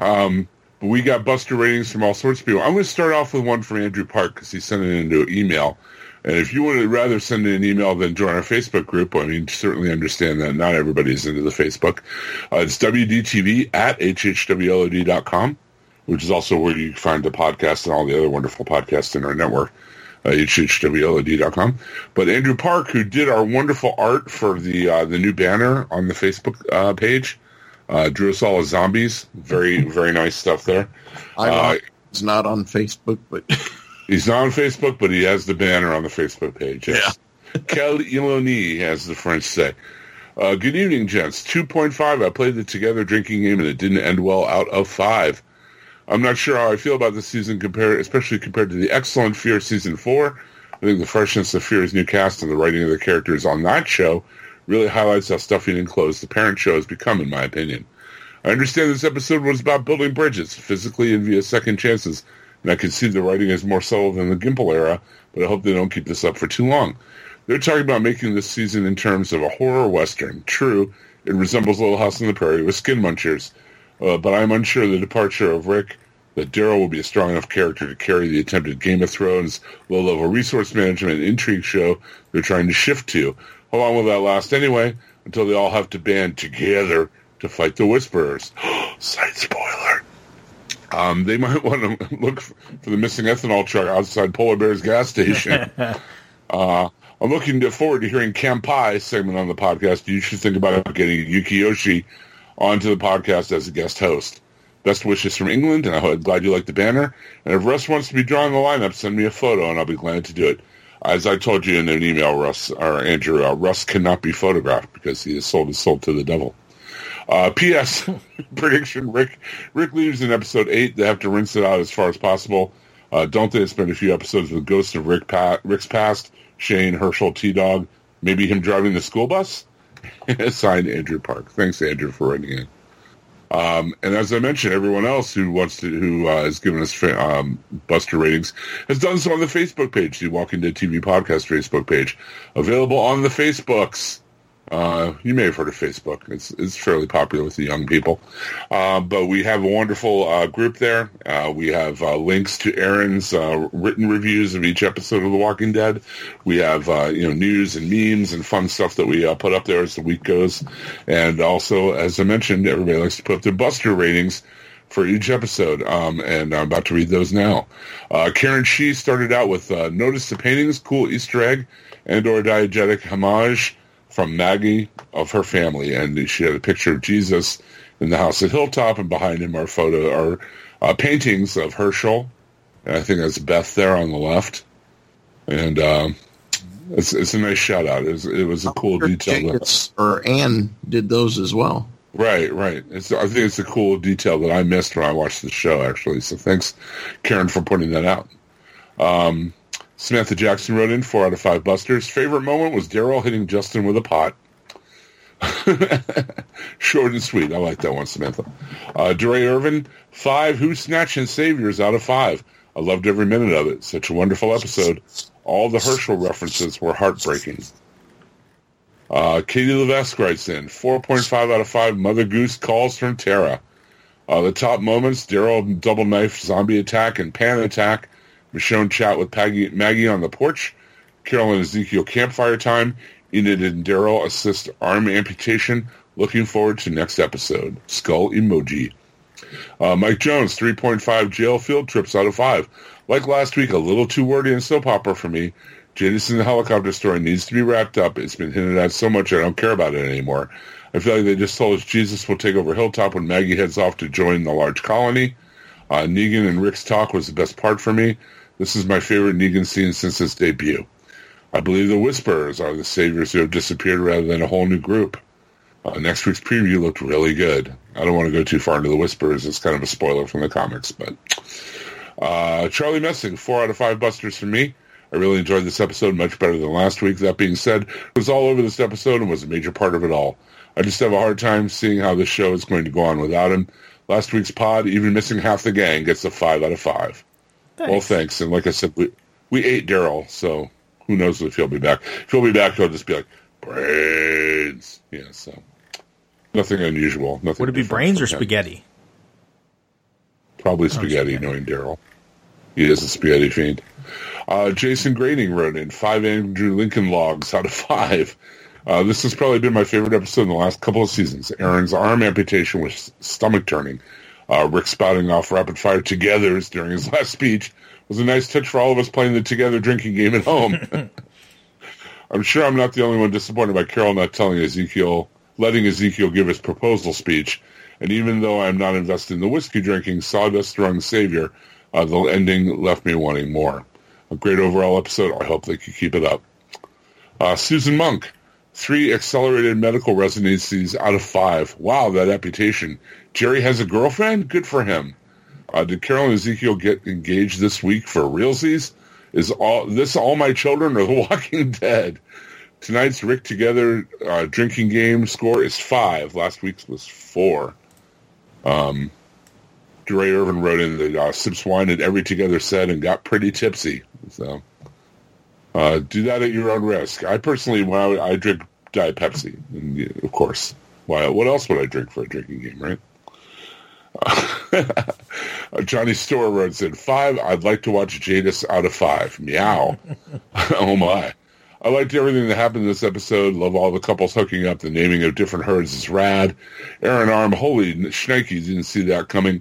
um, but we got buster ratings from all sorts of people. I'm going to start off with one from Andrew Park because he sent it into an email. And if you would rather send in an email than join our Facebook group, I mean, certainly understand that not everybody's into the Facebook. Uh, it's W D T V at H H W L O D dot com. Which is also where you find the podcast and all the other wonderful podcasts in our network, uh, H H W L O D dot com. But Andrew Park, who did our wonderful art for the uh, the new banner on the Facebook uh, page, uh, drew us all as zombies. Very, very nice stuff there. I know uh, he's not on Facebook, but... he's not on Facebook, but he has the banner on the Facebook page. Yes. Yeah. Quelle ironie, as the French say. Uh, good evening, gents. two point five, I played the Together drinking game and it didn't end well out of five. I'm not sure how I feel about this season, compared, especially compared to the excellent Fear Season four. I think the freshness of Fear's new cast and the writing of the characters on that show really highlights how stuffy and closed the parent show has become, in my opinion. I understand this episode was about building bridges, physically and via second chances, and I concede the writing is more subtle than the Gimple era, but I hope they don't keep this up for too long. They're talking about making this season in terms of a horror western. True, it resembles Little House on the Prairie with skin munchers. Uh, but I'm unsure of the departure of Rick, that Daryl will be a strong enough character to carry the attempted Game of Thrones low-level resource management intrigue show they're trying to shift to. How long will that last anyway, until they all have to band together to fight the Whisperers? Side spoiler. Um, they might want to look for the missing ethanol truck outside Polar Bear's gas station. uh, I'm looking forward to hearing Campai's segment on the podcast. You should think about getting Yukiyoshi onto the podcast as a guest host. Best wishes from England, and I'm glad you like the banner. And if Russ wants to be drawing the lineup, send me a photo, and I'll be glad to do it. As I told you in an email, Russ, or Andrew, uh, Russ cannot be photographed because he has sold his soul to the devil. Uh, P S Prediction, Rick Rick leaves in episode eight. They have to rinse it out as far as possible. Uh, don't they spend a few episodes with ghosts of Rick pa- Rick's past, Shane, Herschel, T-Dog, maybe him driving the school bus? Signed, Andrew Park. Thanks, Andrew, for writing in. Um, and as I mentioned, everyone else who wants to, who uh, has given us fa- um, Buster ratings has done so on the Facebook page, the Walking Dead T V Podcast Facebook page, available on the Facebooks. Uh, you may have heard of Facebook. It's it's fairly popular with the young people. Uh, but we have a wonderful uh, group there. Uh, we have uh, links to Aaron's uh, written reviews of each episode of The Walking Dead. We have uh, you know news and memes and fun stuff that we uh, put up there as the week goes. And also, as I mentioned, everybody likes to put up their Buster ratings for each episode. Um, and I'm about to read those now. Uh, Karen Shee started out with uh, Notice the Paintings, Cool Easter Egg, and or Diegetic Homage from Maggie of her family, and she had a picture of Jesus in the house at Hilltop, and behind him are photo are uh, paintings of Herschel, and I think that's Beth there on the left, and um, it's it's a nice shout out. It was, it was a cool detail. That, or Anne did those as well. Right, right. It's, I think it's a cool detail that I missed when I watched the show, actually. So thanks, Karen, for pointing that out. Um, Samantha Jackson wrote in, four out of five Busters. Favorite moment was Daryl hitting Justin with a pot. Short and sweet. I like that one, Samantha. Uh, DeRay Irvin, five Who Snatching Saviors out of five. I loved every minute of it. Such a wonderful episode. All the Herschel references were heartbreaking. Uh, Katie Levesque writes in, four point five out of five Mother Goose Calls from Terra. Uh, the top moments, Daryl double knife zombie attack and pan attack. Michonne chat with Paggy, Maggie on the porch. Carol and Ezekiel campfire time. Enid and Daryl assist arm amputation. Looking forward to next episode. Skull emoji. Uh, Mike Jones, three point five jail field trips out of five. Like last week, a little too wordy and soap opera for me. Jameson the helicopter story needs to be wrapped up. It's been hinted at so much I don't care about it anymore. I feel like they just told us Jesus will take over Hilltop when Maggie heads off to join the large colony. Uh, Negan and Rick's talk was the best part for me. This is my favorite Negan scene since his debut. I believe the Whisperers are the saviors who have disappeared rather than a whole new group. Uh, next week's preview looked really good. I don't want to go too far into the Whisperers. It's kind of a spoiler from the comics. But uh, Charlie Messing, four out of five Busters for me. I really enjoyed this episode much better than last week. That being said, it was all over this episode and was a major part of it all. I just have a hard time seeing how this show is going to go on without him. Last week's pod, even missing half the gang, gets a five out of five. Thanks. Well, thanks. And like I said, we, we ate Daryl, so who knows if he'll be back. If he'll be back, he'll just be like, brains. Yeah, so nothing unusual. Nothing. Would it be brains or spaghetti? Probably spaghetti, knowing Daryl. He is a spaghetti fiend. Uh, Jason Grading wrote in, five Andrew Lincoln logs out of five. Uh, this has probably been my favorite episode in the last couple of seasons. Aaron's arm amputation was stomach-turning. Uh, Rick spouting off rapid-fire togethers during his last speech was a nice touch for all of us playing the together drinking game at home. I'm sure I'm not the only one disappointed by Carol not telling Ezekiel, letting Ezekiel give his proposal speech. And even though I'm not invested in the whiskey-drinking, sawdust-rung savior, uh, the ending left me wanting more. A great overall episode. I hope they can keep it up. Uh, Susan Monk. Three accelerated medical residencies out of five. Wow, that amputation. Jerry has a girlfriend? Good for him. Uh, did Carol and Ezekiel get engaged this week for realsies? Is all this all my children or The Walking Dead? Tonight's Rick Together uh, drinking game score is five. Last week's was four. Um, DeRay Irvin wrote in that uh, sips wine at every Together set and got pretty tipsy. So... Uh, do that at your own risk. I personally, when I, I drink Diet Pepsi, and, of course. Why? What else would I drink for a drinking game, right? Uh, Johnny Storr wrote in, five, I'd like to watch Jadis out of five. Meow. Oh, my. I liked everything that happened in this episode. Love all the couples hooking up. The naming of different herds is rad. Aaron Arm, holy shnikes, didn't see that coming.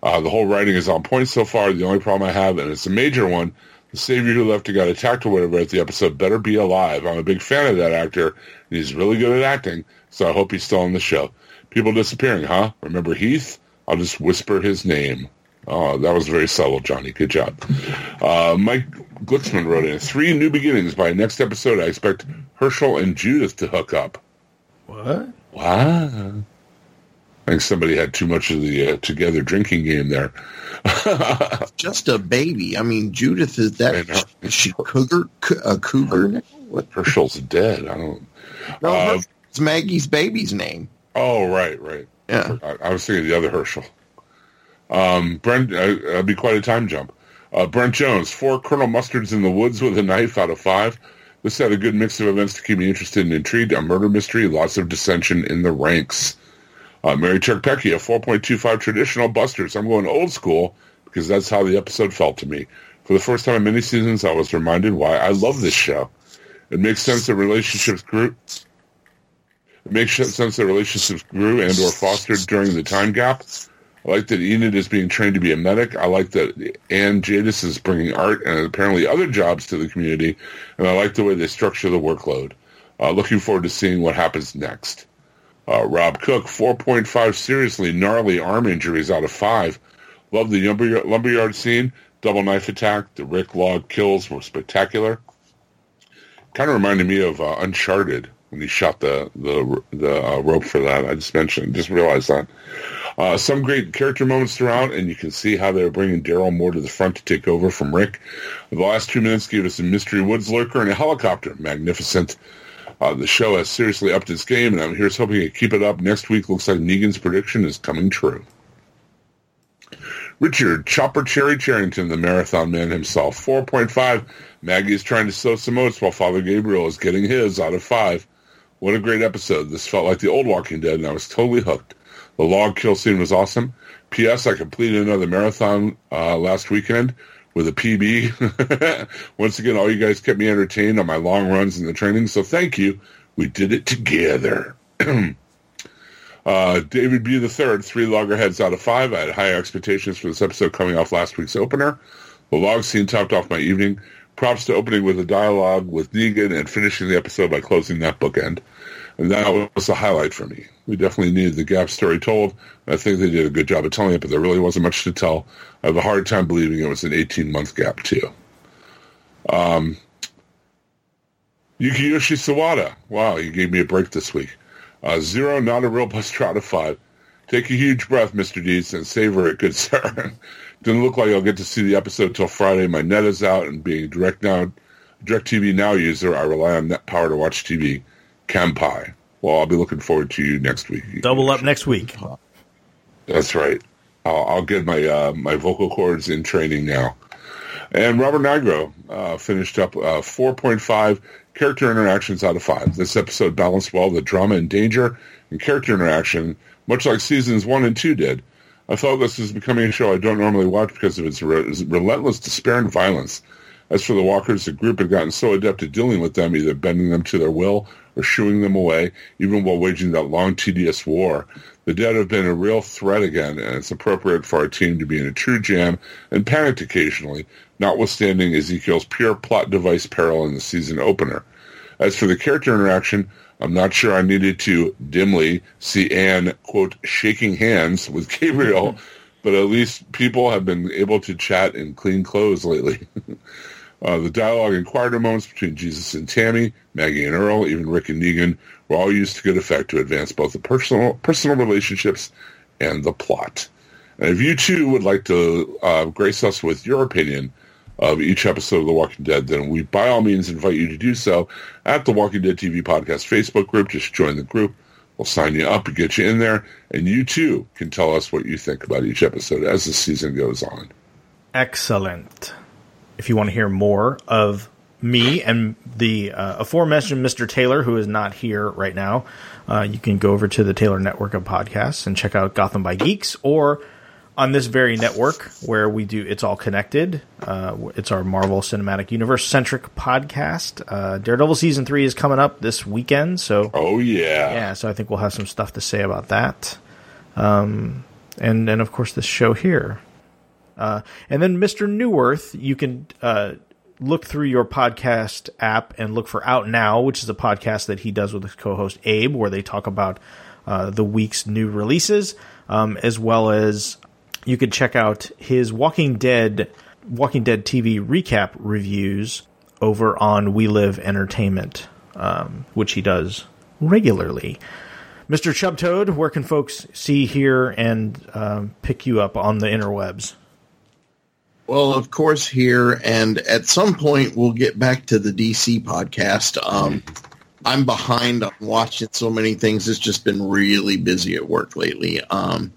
Uh, the whole writing is on point so far. The only problem I have, and it's a major one, the savior who left and got attacked or whatever at the episode better be alive. I'm a big fan of that actor, and he's really good at acting, so I hope he's still on the show. People disappearing, huh? Remember Heath? I'll just whisper his name. Oh, that was very subtle, Johnny. Good job. Uh, Mike Glicksman wrote in, three new beginnings. By next episode, I expect Herschel and Judith to hook up. What? Wow. I think somebody had too much of the uh, together drinking game there. Just a baby. I mean, Judith is that. Is she cougar, a cougar now? What? Herschel's dead. I don't. No, uh, it's Maggie's baby's name. Oh, right, right. Yeah. I, I was thinking the other Herschel. Um, Brent, uh, that'll be quite a time jump. Uh, Brent Jones, four Colonel Mustards in the Woods with a Knife out of five. This had a good mix of events to keep me interested and intrigued. A murder mystery, lots of dissension in the ranks. Uh, Mary Turkpecki, a four point two five traditional Busters. I'm going old school because that's how the episode felt to me. For the first time in many seasons, I was reminded why I love this show. It makes sense that relationships grew. It makes sense that relationships grew and or fostered during the time gap. I like that Enid is being trained to be a medic. I like that Ann Jadis is bringing art and apparently other jobs to the community. And I like the way they structure the workload. Uh, looking forward to seeing what happens next. Uh, Rob Cook, four point five seriously gnarly arm injuries out of five. Love the lumberyard, lumberyard scene. Double knife attack. The Rick Log kills were spectacular. Kind of reminded me of uh, Uncharted when he shot the the, the uh, rope for that. I just mentioned, just realized that. Uh, some great character moments throughout, and you can see how they're bringing Daryl more to the front to take over from Rick. The last two minutes gave us a mystery woods lurker and a helicopter. Magnificent. Uh, the show has seriously upped its game, and I'm here's hoping to keep it up. Next week looks like Negan's prediction is coming true. Richard Chopper Cherry Charrington, the marathon man himself, four point five. Maggie is trying to sow some oats while Father Gabriel is getting his out of five. What a great episode. This felt like the old Walking Dead, and I was totally hooked. The log kill scene was awesome. P S I completed another marathon uh, last weekend with a P B. Once again, all you guys kept me entertained on my long runs and the training, so thank you. We did it together. uh, David B. the Third, three loggerheads out of five. I had high expectations for this episode coming off last week's opener. The log scene topped off my evening. Props to opening with a dialogue with Negan and finishing the episode by closing that bookend. And that was the highlight for me. We definitely needed the Gap story told. I think they did a good job of telling it, but there really wasn't much to tell. I have a hard time believing it was an eighteen-month gap, too. Um, Yukiyoshi Sawada. Wow, you gave me a break this week. Uh, zero, not a real buster out of five. Take a huge breath, Mister Deeds, and savor it, good sir. Didn't look like I'll get to see the episode till Friday. My net is out, and being direct now, DirecTV Now user, I rely on Net Power to watch T V. Kampai. Well, I'll be looking forward to you next week. Double up next week. That's right. I'll, I'll get my uh, my vocal cords in training now. And Robert Nigro uh, finished up uh, four point five character interactions out of five. This episode balanced well the drama and danger and character interaction, much like seasons one and two did. I felt this is becoming a show I don't normally watch because of its re- relentless despair and violence. As for the walkers, the group had gotten so adept at dealing with them, either bending them to their will or shooing them away, even while waging that long, tedious war. The dead have been a real threat again, and it's appropriate for our team to be in a true jam and panicked occasionally, notwithstanding Ezekiel's pure plot device peril in the season opener. As for the character interaction, I'm not sure I needed to dimly see Anne, quote, shaking hands with Gabriel, but at least people have been able to chat in clean clothes lately. Uh, the dialogue and quieter moments between Jesus and Tammy, Maggie and Earl, even Rick and Negan were all used to good effect to advance both the personal personal relationships and the plot. And if you too would like to uh, grace us with your opinion of each episode of The Walking Dead, then we by all means invite you to do so at the Walking Dead T V Podcast Facebook group. Just join the group. We'll sign you up and get you in there, and you too can tell us what you think about each episode as the season goes on. Excellent. If you want to hear more of me and the uh, aforementioned Mister Taylor, who is not here right now, uh, you can go over to the Taylor Network of Podcasts and check out Gotham by Geeks, or on this very network where we do It's All Connected. Uh, it's our Marvel Cinematic Universe-centric podcast. Uh, Daredevil Season three is coming up this weekend. So, oh, yeah. Yeah, so I think we'll have some stuff to say about that. Um, and, and, of course, this show here. Uh, and then Mister Newirth, you can uh, look through your podcast app and look for Out Now, which is a podcast that he does with his co-host Abe, where they talk about uh, the week's new releases, um, as well as you could check out his Walking Dead, Walking Dead T V recap reviews over on We Live Entertainment, um, which he does regularly. Mister Chubtoad, where can folks see, hear, and uh, pick you up on the interwebs? Well, of course, here, and at some point we'll get back to the D C podcast. Um, I'm behind on watching so many things. It's just been really busy at work lately. Um,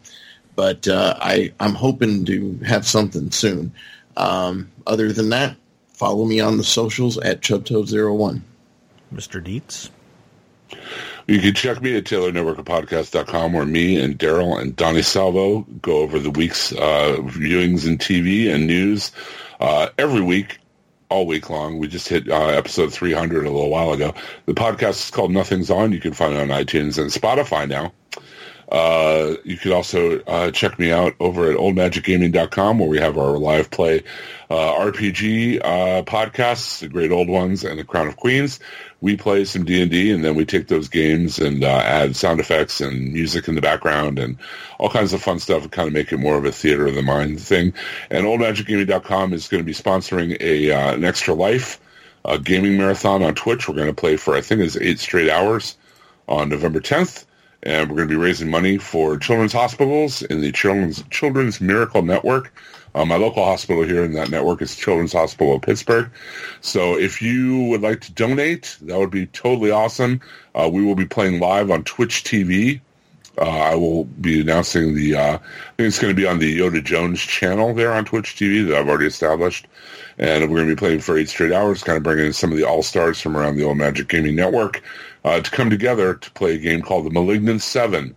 but uh, I, I'm hoping to have something soon. Um, other than that, follow me on the socials at Chubtoad zero one. Mister Dietz? You can check me at Taylor Network Podcast dot com, where me and Daryl and Donnie Salvo go over the week's uh, viewings and T V and news uh, every week, all week long. We just hit uh, episode three hundred a little while ago. The podcast is called Nothing's On. You can find it on iTunes and Spotify now. Uh, you can also uh, check me out over at old magic gaming dot com, where we have our live play uh, R P G uh, podcasts, the Great Old Ones and the Crown of Queens. We play some D and D, and then we take those games and uh, add sound effects and music in the background and all kinds of fun stuff and kind of make it more of a theater of the mind thing. And old magic gaming dot com is going to be sponsoring a uh, an Extra Life a gaming marathon on Twitch. We're going to play for, I think it's eight straight hours on November tenth, and we're going to be raising money for children's hospitals in the Children's, Children's Miracle Network. Uh, my local hospital here in that network is Children's Hospital of Pittsburgh. So if you would like to donate, that would be totally awesome. Uh, we will be playing live on Twitch T V. Uh, I will be announcing the, uh, I think it's going to be on the Yoda Jones channel there on Twitch T V that I've already established. And we're going to be playing for eight straight hours, kind of bringing in some of the all-stars from around the Old Magic Gaming Network uh, to come together to play a game called The Malignant Seven.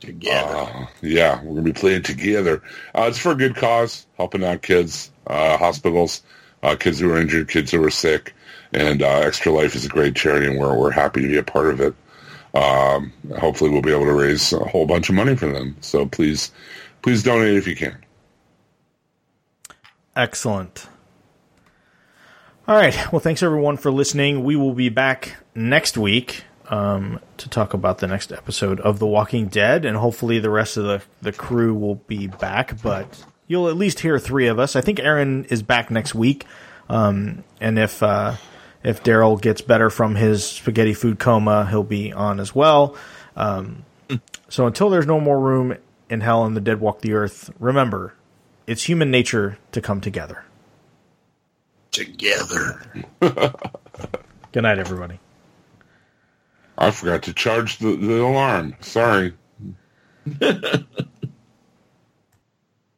Together. Uh, yeah, we're going to be playing together. Uh, it's for a good cause, helping out kids, uh, hospitals, uh, kids who are injured, kids who are sick, and uh, Extra Life is a great charity, and we're, we're happy to be a part of it. Um, hopefully we'll be able to raise a whole bunch of money for them. So please, please donate if you can. Excellent. All right. Well, thanks everyone for listening. We will be back next week. Um, to talk about the next episode of The Walking Dead, and hopefully the rest of the, the crew will be back, but you'll at least hear three of us. I think Aaron is back next week, um, and if uh, if Daryl gets better from his spaghetti food coma, he'll be on as well. Um, so until there's no more room in hell and the dead walk the earth, remember, it's human nature to come together. Together. Good night, everybody. I forgot to charge the, the alarm. Sorry.